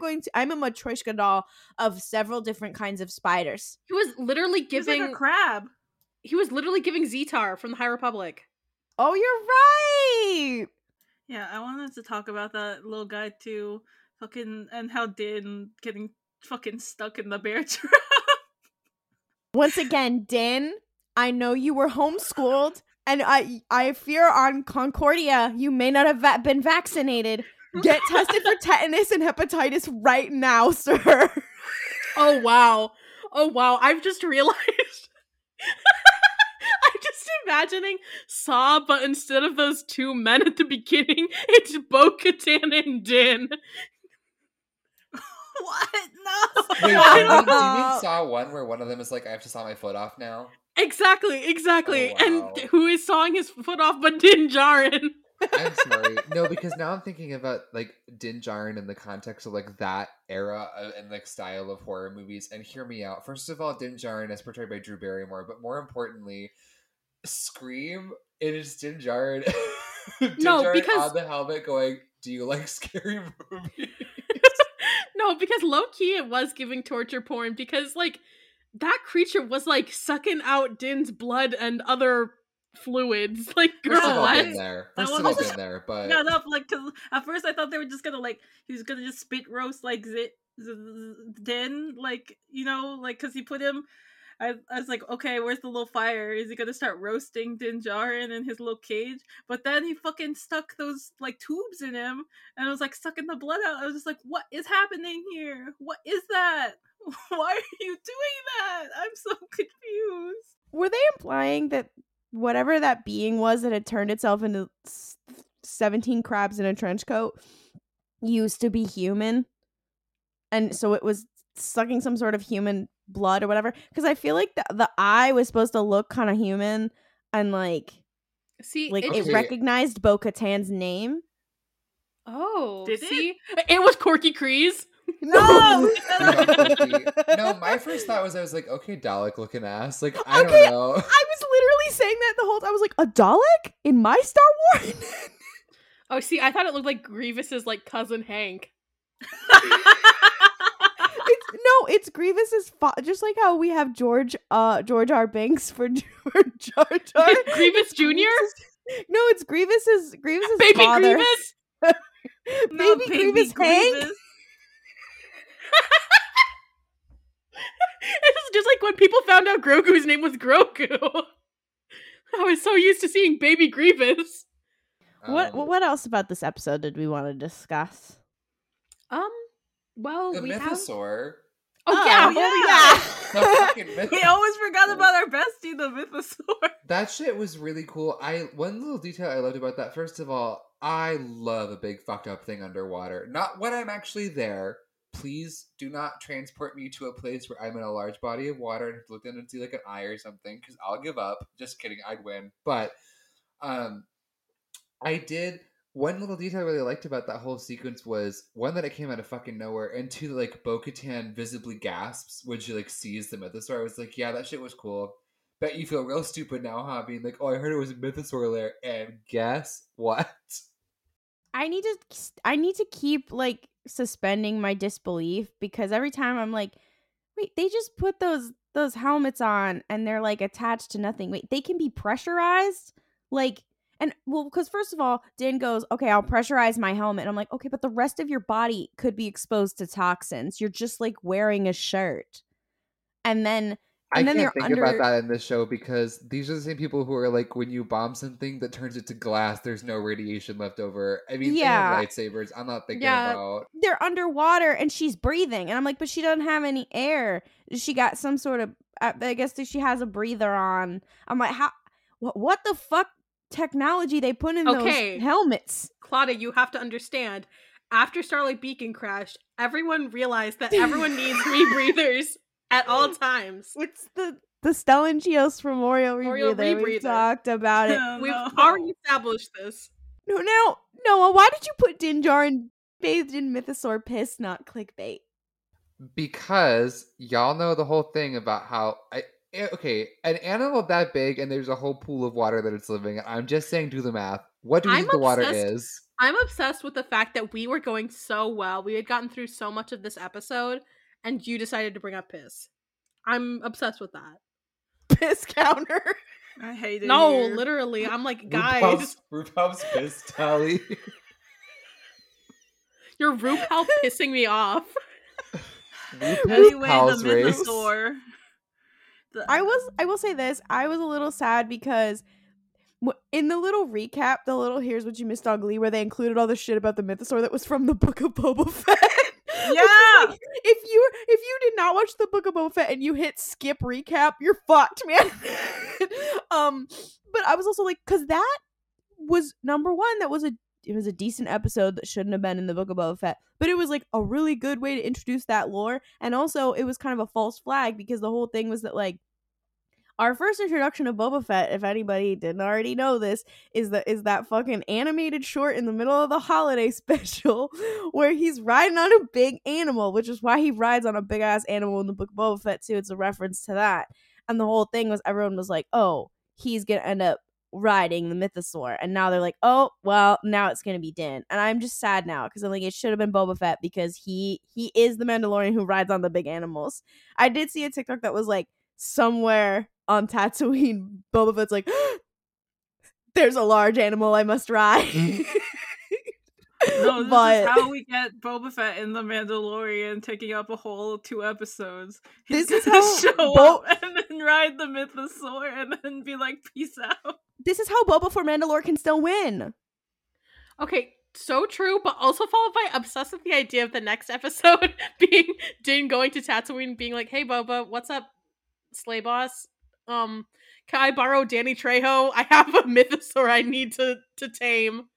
Matryoshka doll of several different kinds of spiders. He was literally giving... He was like a crab. He was literally giving Zetar from the High Republic. Oh, you're right! Yeah, I wanted to talk about that little guy too. Fucking, and how Din getting fucking stuck in the bear trap. Once again, Din, I know you were homeschooled, and I fear on Concordia you may not have been vaccinated. Get tested for tetanus and hepatitis right now, sir. Oh wow! I've just realized. I'm just imagining Saw, but instead of those two men at the beginning, it's Bo-Katan and Din. What? No. Wait, do you mean Saw 1 where one of them is like, I have to saw my foot off now? Exactly. Oh, wow. And who is sawing his foot off but Din Djarin? I'm sorry. No, because now I'm thinking about, like, Din Djarin in the context of, like, that era and, like, style of horror movies. And hear me out. First of all, Din Djarin is portrayed by Drew Barrymore, but more importantly, Scream, it is Din Djarin on the helmet going, do you like scary movies? No, because low-key it was giving torture porn, because, like, that creature was, like, sucking out Din's blood and other fluids. Like, girl, what? First of all, been there, but... Not enough, like, because at first I thought they were just gonna, like, he was gonna just spit roast, like, Din, like, you know, like, because he put him... I was like, okay, where's the little fire? Is he gonna start roasting Din Djarin in his little cage? But then he fucking stuck those, like, tubes in him, and it was, like, sucking the blood out. I was just like, what is happening here? What is that? Why are you doing that? I'm so confused. Were they implying that whatever that being was that had turned itself into 17 crabs in a trench coat used to be human? And so it was sucking some sort of human blood or whatever, because I feel like the eye was supposed to look kind of human, and it recognized Bo-Katan's name. Oh, did see? It was Corky Kryze. No! No, my first thought was, I was like, okay, Dalek looking ass. Like, I don't know. I was literally saying that the whole time. I was like, a Dalek in my Star Wars? Oh, see, I thought it looked like Grievous's, like, cousin Hank. It's Grievous's just like how we have George R. Banks for Jar Jar. Grievous Jr.? No, it's Grievous's Baby father. Grievous? No, Baby Grievous. Hank? It's just like when people found out Grogu's name was Grogu. I was so used to seeing Baby Grievous. What else about this episode did we want to discuss? Well, the Mythosaur. Oh yeah. We always forgot about our bestie, the Mythosaur. That shit was really cool. One little detail I loved about that. First of all, I love a big fucked up thing underwater. Not when I'm actually there. Please do not transport me to a place where I'm in a large body of water and look down and see like an eye or something, because I'll give up. Just kidding, I'd win. But I did. One little detail I really liked about that whole sequence was, one, that it came out of fucking nowhere, and two, like, Bo-Katan visibly gasps when she, like, sees the Mythosaur. I was like, yeah, that shit was cool. Bet you feel real stupid now, huh? Being like, oh, I heard it was a Mythosaur lair, and guess what? I need to keep, like, suspending my disbelief, because every time I'm like, wait, they just put those helmets on, and they're, like, attached to nothing. Wait, they can be pressurized? Like... And, well, because first of all, Din goes, okay, I'll pressurize my helmet. And I'm like, okay, but the rest of your body could be exposed to toxins. You're just, like, wearing a shirt. And then I can't think about that in this show, because these are the same people who are like, when you bomb something that turns it to glass, there's no radiation left over. I mean, yeah. They have lightsabers. I'm not thinking about. They're underwater and she's breathing. And I'm like, but she doesn't have any air. She got some sort of, I guess she has a breather on. I'm like, how? What the fuck? Technology they put in those helmets. Claudia, you have to understand, after Starlight Beacon crashed, everyone realized that everyone needs rebreathers at all times. It's the Stellangios Memorial rebreather. We talked about it. We've already established this. No, Noah, why did you put Din Djarin bathed in Mythosaur piss, not clickbait? Because y'all know the whole thing about how... Okay, an animal that big, and there's a whole pool of water that it's living in. I'm just saying, do the math. What do you think the water is? I'm obsessed with the fact that we were going so well. We had gotten through so much of this episode, and you decided to bring up piss. I'm obsessed with that. Piss counter. I hate it. No, here. Literally. I'm like, guys. RuPaul's piss tally. You're RuPaul pissing me off. Anyway, the Mythosaur. I will say this. I was a little sad because in the little recap, the little here's what you missed on Glee, where they included all the shit about the Mythosaur that was from the Book of Boba Fett. Yeah. Like, if you did not watch the Book of Boba Fett and you hit skip recap, you're fucked, man. But I was also like, because that was number one. It was a decent episode that shouldn't have been in the Book of Boba Fett, but it was like a really good way to introduce that lore. And also it was kind of a false flag, because the whole thing was that, like, our first introduction of Boba Fett, if anybody didn't already know this, is that fucking animated short in the middle of the holiday special where he's riding on a big animal, which is why he rides on a big ass animal in the Book of Boba Fett too. It's a reference to that. And the whole thing was, everyone was like, oh, he's gonna end up riding the Mythosaur, and now they're like, oh well, now it's gonna be Din. And I'm just sad now because I'm like, it should have been Boba Fett because he is the Mandalorian who rides on the big animals. I did see a TikTok that was like, somewhere on Tatooine, Boba Fett's like, there's a large animal I must ride. No, this is how we get Boba Fett in The Mandalorian taking up a whole 2 episodes. He's this gonna is how show up and then ride the Mythosaur and then be like, peace out. This is how Boba for Mandalore can still win. Okay, so true, but also followed by obsessed with the idea of the next episode being Din going to Tatooine being like, hey Boba, what's up, slay boss? Can I borrow Danny Trejo? I have a Mythosaur I need to tame.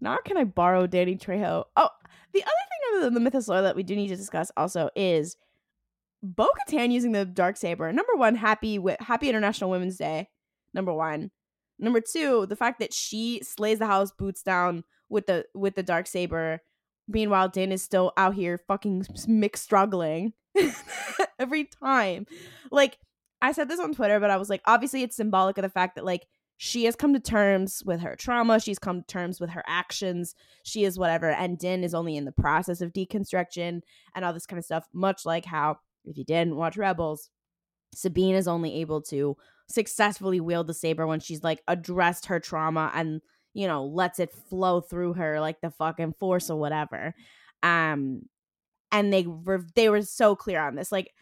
Now can I borrow Danny Trejo? Oh, the other thing of the Mythosaur that we do need to discuss also is Bo-Katan using the Darksaber. Number one, happy International Women's Day. Number one. Number two, the fact that she slays the house boots down with the Darksaber. Meanwhile, Din is still out here fucking mixed struggling every time. Like, I said this on Twitter, but I was like, obviously it's symbolic of the fact that, like, she has come to terms with her trauma. She's come to terms with her actions. She is whatever. And Din is only in the process of deconstruction and all this kind of stuff. Much like how, if you didn't watch Rebels, Sabine is only able to successfully wield the saber when she's, like, addressed her trauma and, you know, lets it flow through her like the fucking Force or whatever. And they were so clear on this. Like,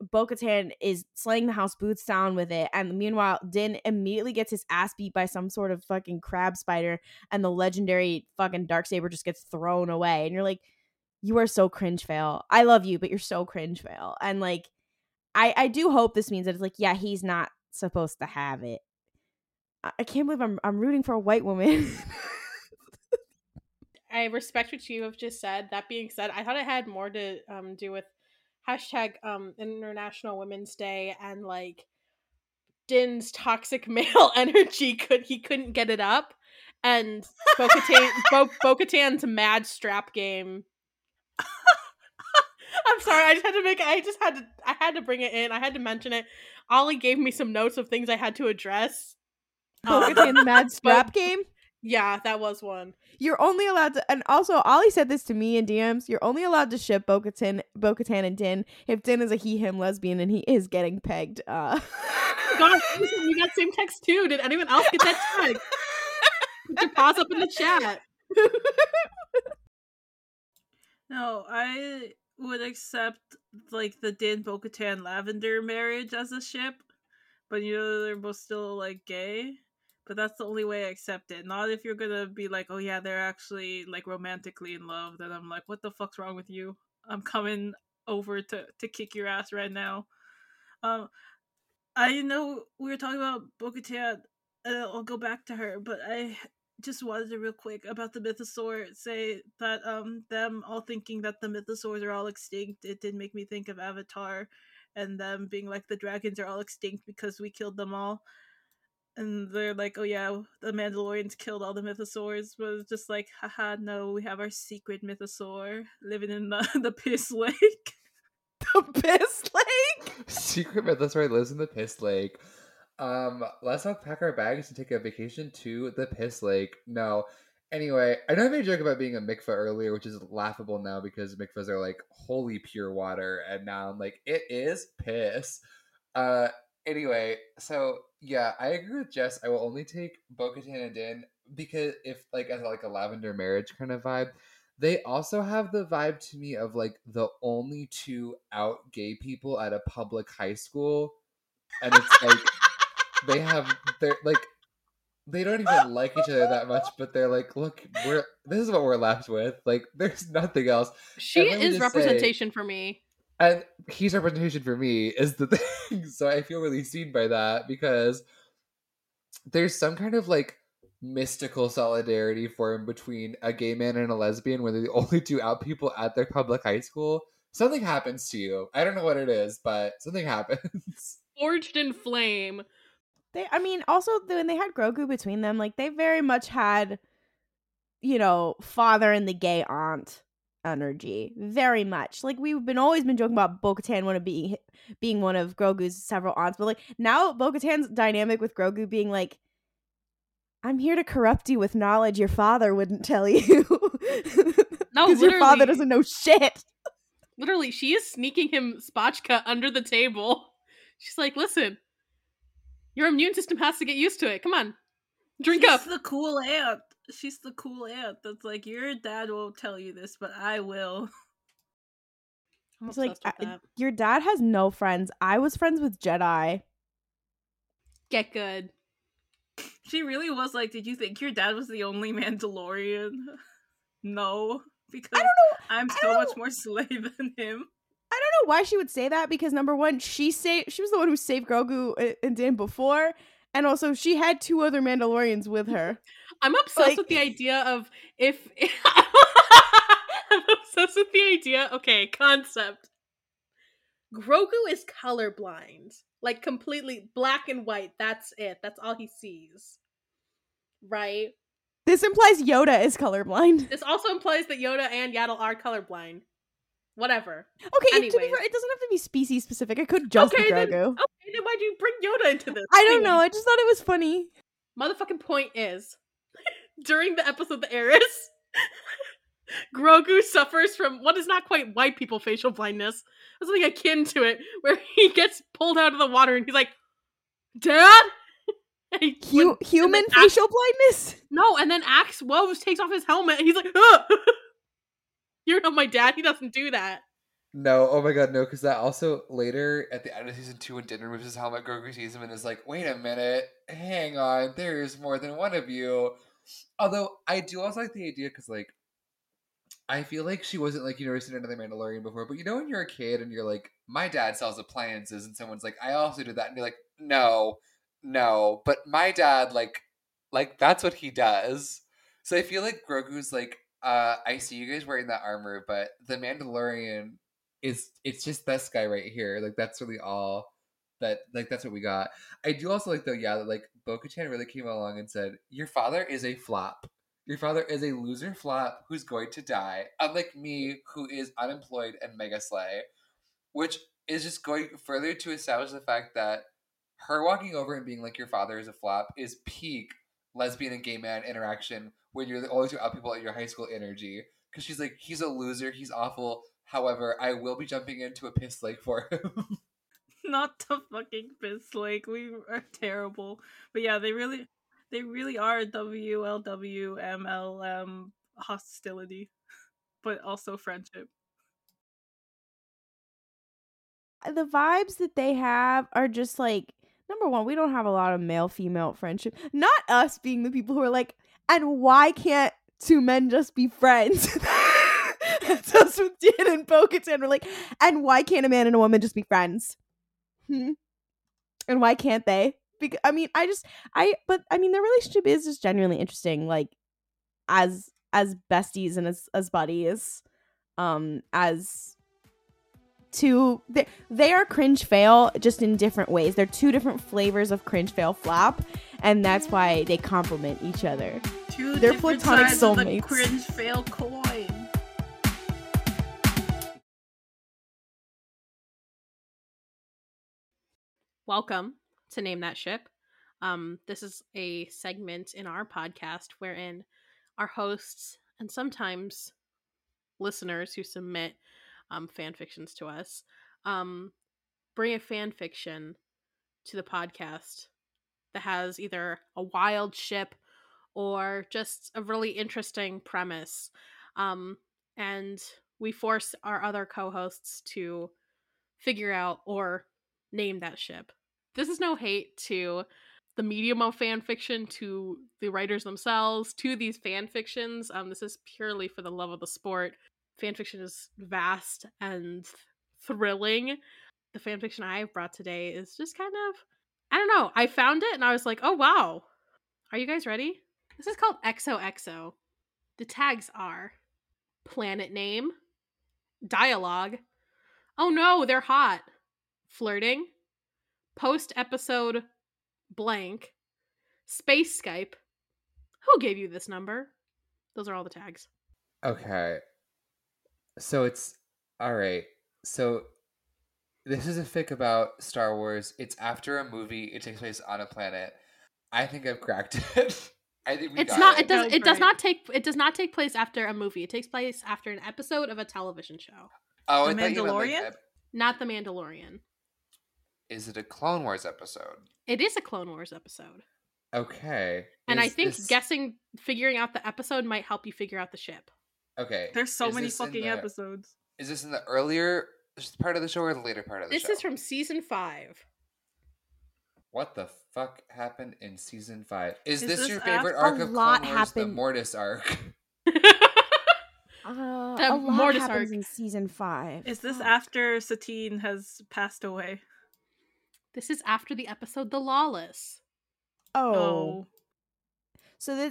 Bo-Katan is slaying the house boots down with it, and meanwhile Din immediately gets his ass beat by some sort of fucking crab spider, and the legendary fucking Darksaber just gets thrown away, and you're like, you are so cringe fail. I love you, but you're so cringe fail. And like, I do hope this means that it's like, yeah, he's not supposed to have it. I can't believe I'm rooting for a white woman. I respect what you have just said. That being said, I thought it had more to do with hashtag International Women's Day and like Din's toxic male energy. He couldn't get it up, and Bo-Katan's mad strap game. I'm sorry, I had to bring it in. I had to mention it. Ollie gave me some notes of things I had to address. Bo-Katan's mad strap game. Yeah, that was one. You're only allowed to, and also Ollie said this to me in DMs, you're only allowed to ship Bo-Katan and Din if Din is a he/him lesbian, and he is getting pegged. God, you got same text too. Did anyone else get that tag? Put your paws up in the chat. No, I would accept like the Din Bo-Katan lavender marriage as a ship, but you know they're both still like gay. But that's the only way I accept it. Not if you're gonna be like, oh yeah, they're actually like romantically in love. Then I'm like, what the fuck's wrong with you? I'm coming over to kick your ass right now. I know we were talking about Bo-Katan. I'll go back to her, but I just wanted to real quick about the Mythosaur say that them all thinking that the Mythosaurs are all extinct. It did make me think of Avatar, and them being like, the dragons are all extinct because we killed them all. And they're like, oh yeah, the Mandalorians killed all the Mythosaurs. But it's just like, haha, no, we have our secret Mythosaur living in the piss lake. The piss lake? Secret Mythosaur lives in the piss lake. Let's all pack our bags and take a vacation to the piss lake. No. Anyway, I know I made a joke about being a mikveh earlier, which is laughable now because mikvehs are like holy pure water. And now I'm like, it is piss. Anyway, so yeah, I agree with Jess. I will only take Bo-Katan and Din because if like as like a lavender marriage kind of vibe, they also have the vibe to me of like the only 2 out gay people at a public high school, and it's like they don't even like each other that much, but they're like, look, this is what we're left with. Like, there's nothing else. She is representation for me. And he's representation for me is the thing, so I feel really seen by that because there's some kind of like mystical solidarity formed between a gay man and a lesbian where they're the only 2 out people at their public high school. Something happens to you. I don't know what it is, but something happens. Forged in flame. Also when they had Grogu between them, like they very much had, you know, father and the gay aunt energy very much. Like, we've been always been joking about Bo-Katan being one of Grogu's several aunts, but like now Bo-Katan's dynamic with Grogu being like, I'm here to corrupt you with knowledge your father wouldn't tell you. No, because your father doesn't know shit. Literally, she is sneaking him spatchka under the table. She's like, listen, your immune system has to get used to it. Come on, drink up. She's the cool aunt. She's the cool aunt that's like, your dad won't tell you this, but I will. I'm obsessed with that. Your dad has no friends. I was friends with Jedi. Get good. She really was like, did you think your dad was the only Mandalorian? No, because I don't know. I'm so much more slave than him. I don't know why she would say that, because number one, she was the one who saved Grogu and Din before, and also she had two other Mandalorians with her. I'm obsessed with the idea of I'm obsessed with the idea, okay, concept. Grogu is colorblind. Like, completely black and white. That's it. That's all he sees. Right? This implies Yoda is colorblind. This also implies that Yoda and Yaddle are colorblind. Whatever. Okay, anyways. To be fair, it doesn't have to be species-specific. It could just be Grogu. Then why'd you bring Yoda into this? I don't know. I just thought it was funny. Motherfucking point is, during the episode The Heiress, Grogu suffers from what is not quite white people facial blindness. Something akin to it, where he gets pulled out of the water and he's like, Dad? Human facial blindness? No, and then Axe Woves takes off his helmet and he's like, ugh! You're not my dad, he doesn't do that. No, oh my god, no, because that also, later, at the end of season 2, when Din removes his helmet, Grogu sees him and is like, wait a minute, hang on, there's more than one of you. Although, I do also like the idea, because like, I feel like she wasn't like, you never seen another Mandalorian before, but you know when you're a kid and you're like, my dad sells appliances, and someone's like, I also do that, and you're like, no, but my dad, like that's what he does. So I feel like Grogu's like, I see you guys wearing that armor, but the Mandalorian it's just this guy right here. Like, that's really all that, like, that's what we got. I do also like, though, yeah, that like Bo-Katan really came along and said, your father is a flop. Your father is a loser flop who's going to die, unlike me, who is unemployed and mega slay, which is just going further to establish the fact that her walking over and being like, your father is a flop is peak lesbian and gay man interaction when you're the only two out people at your high school energy. Because she's like, he's a loser, he's awful, however, I will be jumping into a piss lake for him. Not the fucking piss lake, we are terrible. But yeah, they really are WLWMLM hostility, but also friendship. The vibes that they have are just like, number one, we don't have a lot of male-female friendship. Not us being the people who are like, and why can't two men just be friends? That's us with Din and Bo-Katan. We're like, and why can't a man and a woman just be friends? And why can't they? Because, I mean, I mean, their relationship is just genuinely interesting, like, as besties and as buddies, as two, they are cringe fail just in different ways. They're two different flavors of cringe fail flop, and that's why they complement each other. They're platonic soulmates. Of the cringe fail coin. Welcome to Name That Ship. This is a segment in our podcast wherein our hosts and sometimes listeners who submit fan fictions to us bring a fan fiction to the podcast that has either a wild ship or just a really interesting premise. And we force our other co-hosts to figure out or name that ship. This is no hate to the medium of fan fiction, to the writers themselves, to these fan fictions. This is purely for the love of the sport. Fan fiction is vast and thrilling. The fan fiction I have brought today is just kind of, I don't know. I found it and I was like, oh wow. Are you guys ready? This is called XOXO. The tags are planet name, dialogue, oh no, they're hot, flirting, post-episode blank, space Skype, who gave you this number? Those are all the tags. Okay. So it's all right. So this is a fic about Star Wars. It's after a movie. It takes place on a planet. I think I've cracked it. I think we It does not take place after a movie. It takes place after an episode of a television show. Oh, The Mandalorian? Not The Mandalorian. Is it a Clone Wars episode? It is a Clone Wars episode. Okay. And I think figuring out the episode might help you figure out the ship. Okay. There's so many fucking episodes. Is this in the earlier part of the show or the later part of the show? This is from season 5. What the fuck happened in season 5? Is this your favorite arc of Clone Wars, the Mortis arc? A lot happens in season 5. Is this after Satine has passed away? This is after the episode The Lawless. Oh. So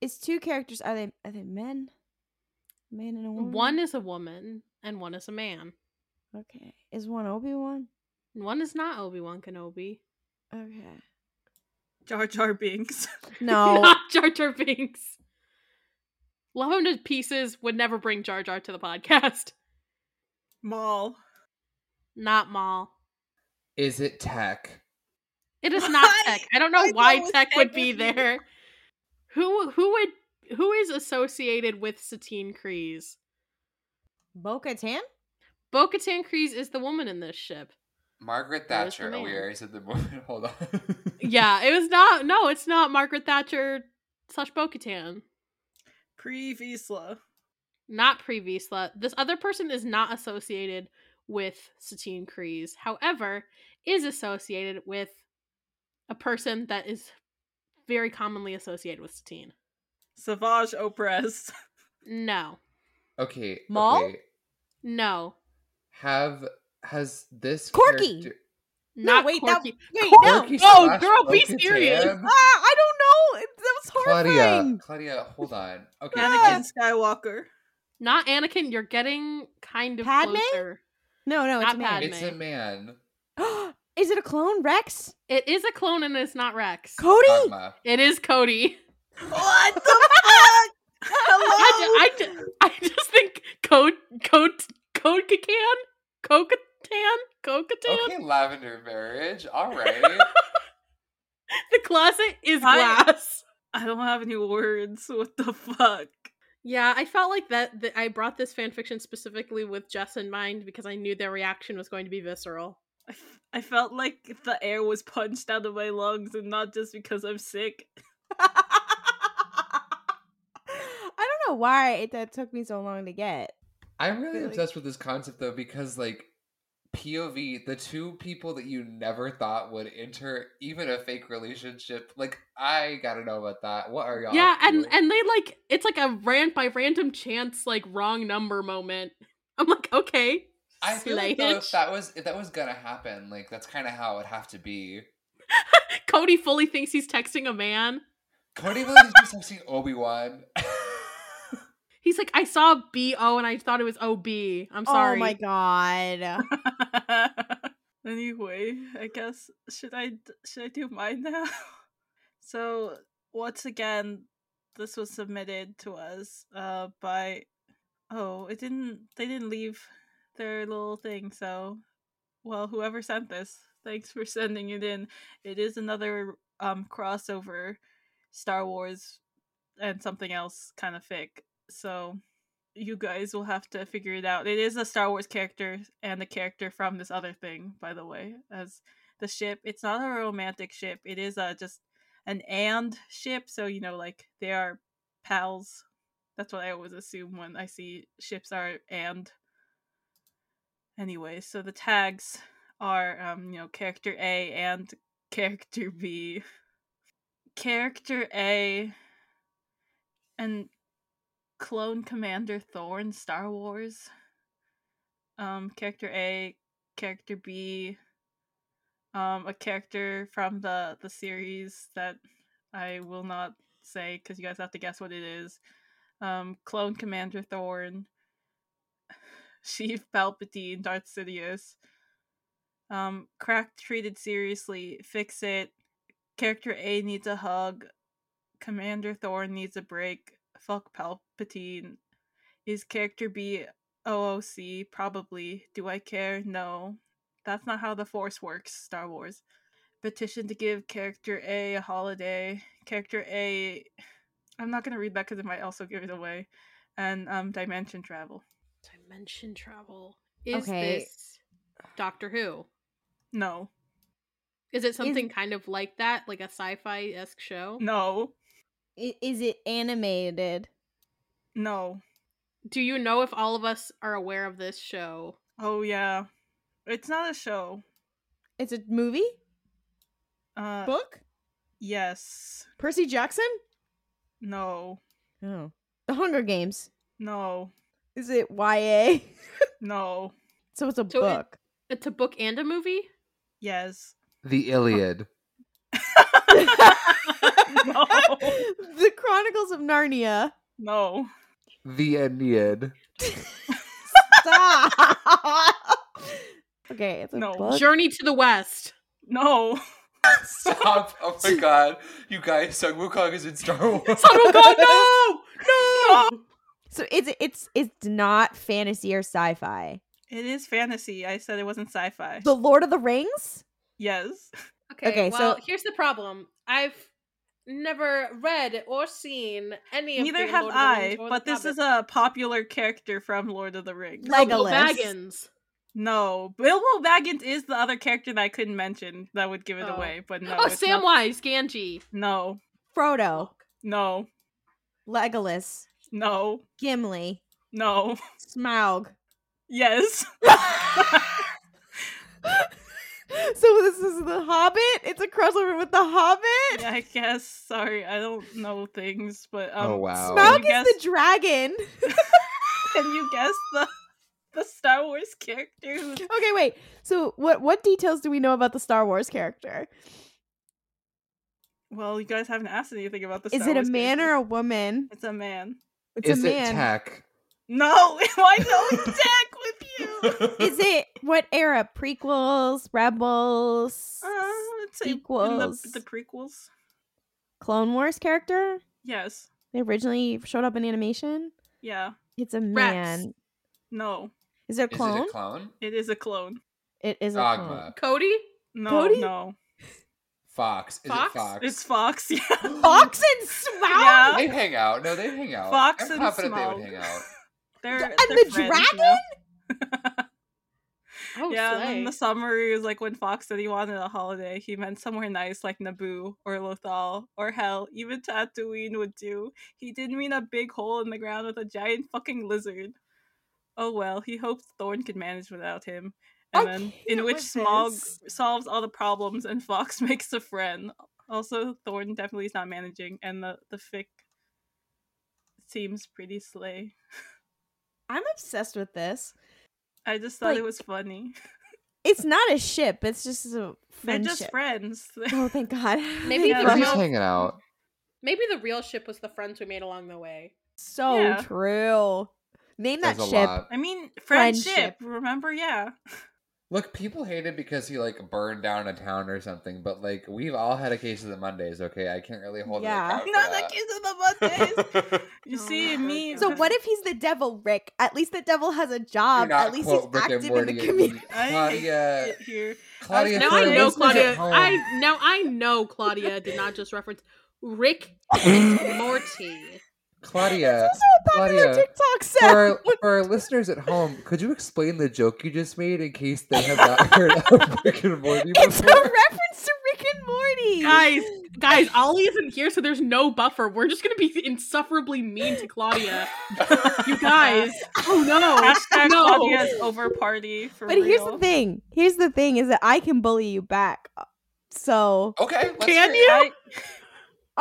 it's two characters. Are they men? A man and a woman? One is a woman and one is a man. Okay. Is one Obi-Wan? One is not Obi-Wan Kenobi. Okay. Jar Jar Binks. No. Not Jar Jar Binks. Love him to pieces, would never bring Jar Jar to the podcast. Maul. Not Maul. Is it Tech? It is not Tech. I don't know why Tech would be there. Who is associated with Satine Kryze? Bo-Katan? Bo-Katan Kryze is the woman in this ship. Margaret Thatcher. Oh, we already said the woman. Hold on. Yeah, it was not. No, it's not Margaret Thatcher / Bo-Katan. Tarre Vizsla. Not Tarre Vizsla. This other person is not associated with Satine Kryze. However, is associated with a person that is very commonly associated with Satine. Savage Opress. No. Okay. Maul? Okay. No. Has this Corky? Character... No, wait, Corky. Corky. No, girl, be serious. I don't know. That was horrifying. Claudia, hold on. Okay. Anakin Skywalker. Not Anakin. You're getting kind of Padme? Closer. No, it's a man. Padme. It's a man. Is it a clone, Rex? It is a clone, and it's not Rex. Cody. Dogma. It is Cody. What the fuck? Hello. I just think Code Kakan. Coquetan. Okay, lavender marriage. All right. The closet is glass. I don't have any words. What the fuck? Yeah, I felt like that I brought this fanfiction specifically with Jess in mind because I knew their reaction was going to be visceral. I felt like the air was punched out of my lungs and not just because I'm sick. I don't know why that took me so long to get. I'm really obsessed with this concept, though, because, like, POV, the two people that you never thought would enter even a fake relationship, like, I gotta know about that. What are y'all? Yeah, and they, like, it's like a random chance, like, wrong number moment. I'm like, okay. I feel like, though, if that was gonna happen, like, that's kind of how it would have to be. Cody fully thinks he's texting a man. Cody fully thinks he's texting Obi-Wan. He's like, I saw B-O and I thought it was O-B. I'm sorry. Oh my god. Anyway, I guess, should I do mine now? So, once again, this was submitted to us by... Oh, they didn't leave their little thing, so... Well, whoever sent this, thanks for sending it in. It is another crossover Star Wars and something else kind of fic. So you guys will have to figure it out. It is a Star Wars character and a character from this other thing, by the way, as the ship. It's not a romantic ship. It is just an and ship. So, you know, like they are pals. That's what I always assume when I see ships are and. Anyway, so the tags are, character A and character B. Character A and... Clone Commander Thorne, Star Wars. Character A, character B, a character from the series that I will not say because you guys have to guess what it is. Clone Commander Thorne, Sheev Palpatine, Darth Sidious. Cracked Treated Seriously, Fix It. Character A needs a hug. Commander Thorne needs a break. Fuck Palpatine. Is character B OOC, probably. Do I care? No. That's not how the Force works, Star Wars. Petition to give Character A a holiday. Character A... I'm not going to read that because it might also give it away. And Dimension Travel. Dimension Travel. Is this Doctor Who? No. Is it something kind of like that? Like a sci-fi-esque show? No. Is it animated? No. Do you know if all of us are aware of this show? Oh, yeah. It's not a show. It's a movie? Book? Yes. Percy Jackson? No. Oh. The Hunger Games? No. Is it YA? No. So it's a book. It's a book and a movie? Yes. The Iliad. No. The Chronicles of Narnia. No. The Ennead. Stop. Okay, it's a book. Journey to the West. No. Stop. Oh my god. You guys, Sun Wukong is in Star Wars. Sun Wukong, no! No! So it's not fantasy or sci-fi. It is fantasy. I said it wasn't sci-fi. The Lord of the Rings? Yes. Okay, well, so... here's the problem. I've never read or seen any of Neither the have Lord I, of the Rings but the this Hobbit. Is a popular character from Lord of the Rings. Legolas. Baggins. No, Bilbo Baggins is the other character that I couldn't mention that would give it away, but no. Oh, Samwise Gamgee. No. Frodo. No. Legolas. No. Gimli. No. Smaug. Yes. So this is The Hobbit? It's a crossover with The Hobbit? Yeah, I guess. Sorry, I don't know things, but... oh, wow. Smaug is the dragon. Can you guess the Star Wars character? Okay, wait. So what details do we know about the Star Wars character? Well, you guys haven't asked anything about the Star Wars character. Is it a man or a woman? It's a man. Is it Tech? No, why don't Tech with you? Is it what era? Prequels? Rebels? I'd say sequels? The prequels? Clone Wars character? Yes. They originally showed up in animation? Yeah. It's a man. Rex. No. Is it a clone? Is it a clone? It is a clone. It is a clone. Cody? No. Cody? No. Fox. Is it Fox? It's Fox, yeah. Fox and Smaug? Yeah. They hang out. No, they hang out. Fox and Smaug. I'm confident they would hang out. They're the dragon? Oh, yeah, slay. And then the summary is like when Fox said he wanted a holiday, he meant somewhere nice like Naboo or Lothal or hell, even Tatooine would do. He didn't mean a big hole in the ground with a giant fucking lizard. Oh well, he hoped Thorne could manage without him. And then, in which Smaug solves all the problems and Fox makes a friend. Also, Thorne definitely is not managing, and the fic seems pretty slay. I'm obsessed with this. I just thought it was funny. It's not a ship, it's just a friendship. They're just friends. Oh, thank God. Maybe they're just hanging out. Maybe the real ship was the friends we made along the way. So true. Name that ship. Lot. I mean, friendship. Remember? Yeah. Look, people hate it because he burned down a town or something, but we've all had a case of the Mondays, okay? I can't really hold it. Yeah, not a case of the Mondays. You see me. So what if he's the devil, Rick? At least the devil has a job. At least he's active in the community. Claudia. I know Claudia did not just reference Rick and Morty. Claudia, it's also a popular TikTok sound. For our listeners at home, could you explain the joke you just made in case they have not heard of Rick and Morty before? It's a reference to Rick and Morty. Guys, Ollie isn't here, so there's no buffer. We're just going to be insufferably mean to Claudia. You guys. Oh, no. No. Claudia's over party for real. But here's the thing is that I can bully you back. So. Okay. Can you?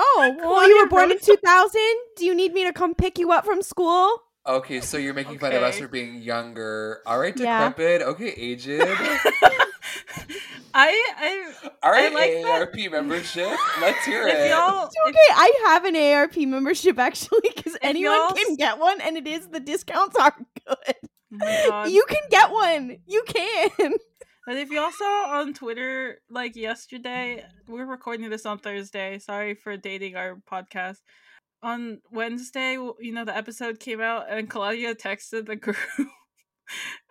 Oh, well, you were born in 2000? Do you need me to come pick you up from school? Okay, so you're making fun of us for being younger. All right, decrepit. Yeah. Okay, aged. All right, AARP membership. Let's hear it. I have an AARP membership, actually, because anyone can get one, and it is the discounts are good. Oh my God. You can get one. You can. But if y'all saw on Twitter, yesterday, we're recording this on Thursday. Sorry for dating our podcast. On Wednesday, the episode came out and Claudia texted the group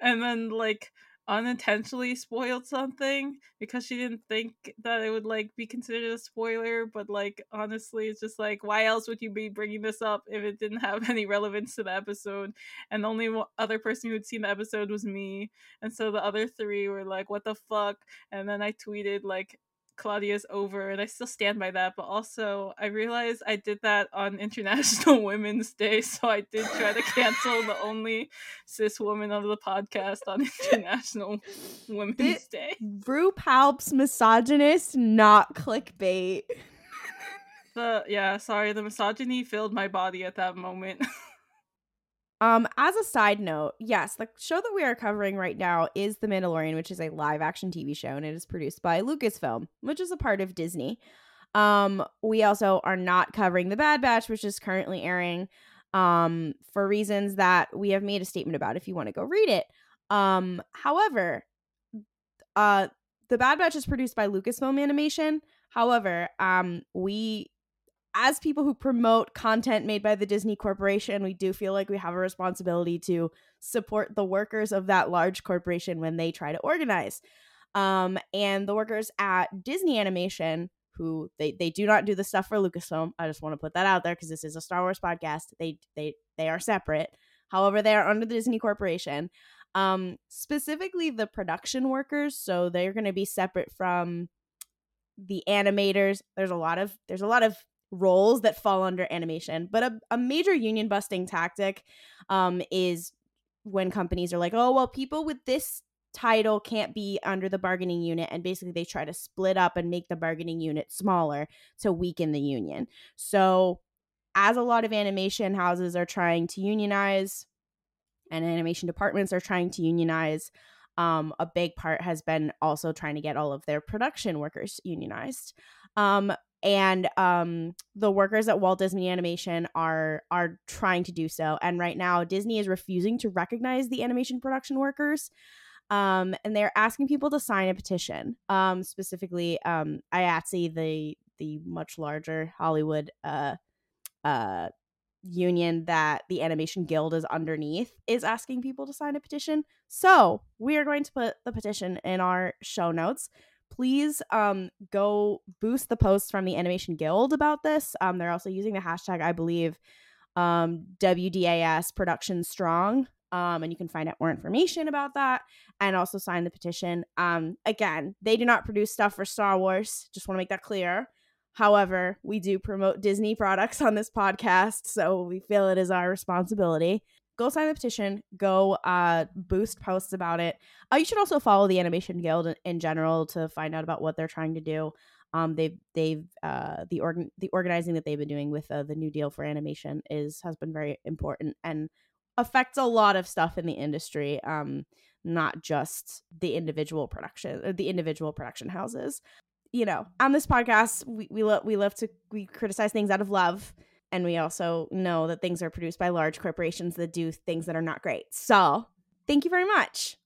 and then like unintentionally spoiled something because she didn't think that it would like be considered a spoiler, but like honestly it's just like, why else would you be bringing this up if it didn't have any relevance to the episode? And the only other person who had seen the episode was me, and so the other three were like, what the fuck? And then I tweeted like, Claudia's over, and I still stand by that, but also I realized I did that on International Women's Day, so I did try to cancel the only cis woman of the podcast on International Women's Day. RuPaul's misogynist, not clickbait. The misogyny filled my body at that moment. As a side note, yes, the show that we are covering right now is The Mandalorian, which is a live-action TV show, and it is produced by Lucasfilm, which is a part of Disney. We also are not covering The Bad Batch, which is currently airing, for reasons that we have made a statement about if you want to go read it. However, The Bad Batch is produced by Lucasfilm Animation. However, we... as people who promote content made by the Disney Corporation, we do feel like we have a responsibility to support the workers of that large corporation when they try to organize. And the workers at Disney Animation, who they do not do the stuff for Lucasfilm. I just want to put that out there because this is a Star Wars podcast. They are separate. However, they are under the Disney Corporation. Specifically the production workers, so they're going to be separate from the animators. There's a lot of roles that fall under animation, but a major union busting tactic is when companies are like, oh well, people with this title can't be under the bargaining unit, and basically they try to split up and make the bargaining unit smaller to weaken the union. So as a lot of animation houses are trying to unionize and animation departments are trying to unionize, a big part has been also trying to get all of their production workers unionized. And the workers at Walt Disney Animation are trying to do so. And right now, Disney is refusing to recognize the animation production workers. And they're asking people to sign a petition. Specifically, IATSE, the much larger Hollywood union that the Animation Guild is underneath, is asking people to sign a petition. So we are going to put the petition in our show notes. Please go boost the posts from the Animation Guild about this. They're also using the hashtag, I believe, WDAS Production Strong. And you can find out more information about that and also sign the petition. Again, they do not produce stuff for Star Wars. Just want to make that clear. However, we do promote Disney products on this podcast, so we feel it is our responsibility. Go sign the petition. Go boost posts about it. You should also follow the Animation Guild in general to find out about what they're trying to do. The organizing that they've been doing with the New Deal for Animation has been very important and affects a lot of stuff in the industry, not just the individual production houses. You know, on this podcast, we criticize things out of love. And we also know that things are produced by large corporations that do things that are not great. So, thank you very much.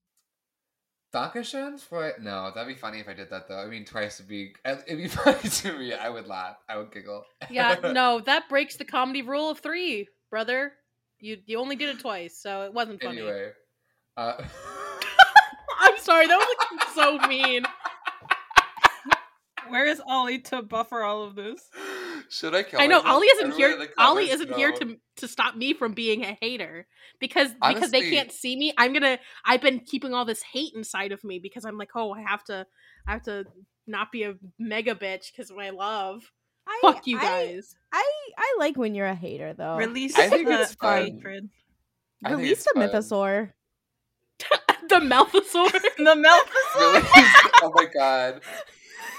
Dankeschön for... No, that'd be funny if I did that, though. I mean, twice would be... It'd be funny to me. I would laugh. I would giggle. Yeah, no, that breaks the comedy rule of three, brother. You only did it twice, so it wasn't funny. Anyway. I'm sorry, that was so mean. Where is Ollie to buffer all of this? Should I kill him? I know Ollie isn't here. Ollie isn't here to stop me from being a hater because honestly, they can't see me. I've been keeping all this hate inside of me because I'm like, oh, I have to not be a mega bitch because of my love. Fuck you guys. I like when you're a hater though. Release the hatred. Release the Mythosaur. The Malthosaur. The Malthosaur. Oh my god.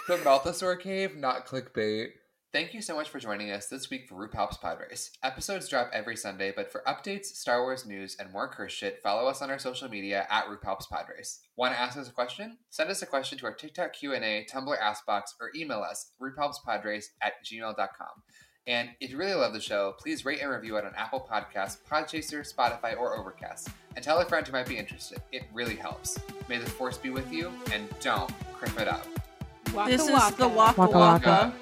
The Mythosaur cave, not clickbait. Thank you so much for joining us this week for RuPaul's Podrace. Episodes drop every Sunday, but for updates, Star Wars news, and more curse shit, follow us on our social media at RuPaul's Podrace. Want to ask us a question? Send us a question to our TikTok Q&A, Tumblr Askbox, or email us, RuPaulsPodrace@gmail.com. And if you really love the show, please rate and review it on Apple Podcasts, Podchaser, Spotify, or Overcast. And tell a friend who might be interested. It really helps. May the force be with you, and don't crimp it up. Waka this waka. Is the Waka Waka. Waka.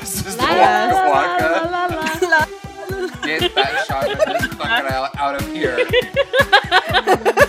This is the Waka Waka. La, la, la, la. Get that shotgun crocodile out of here.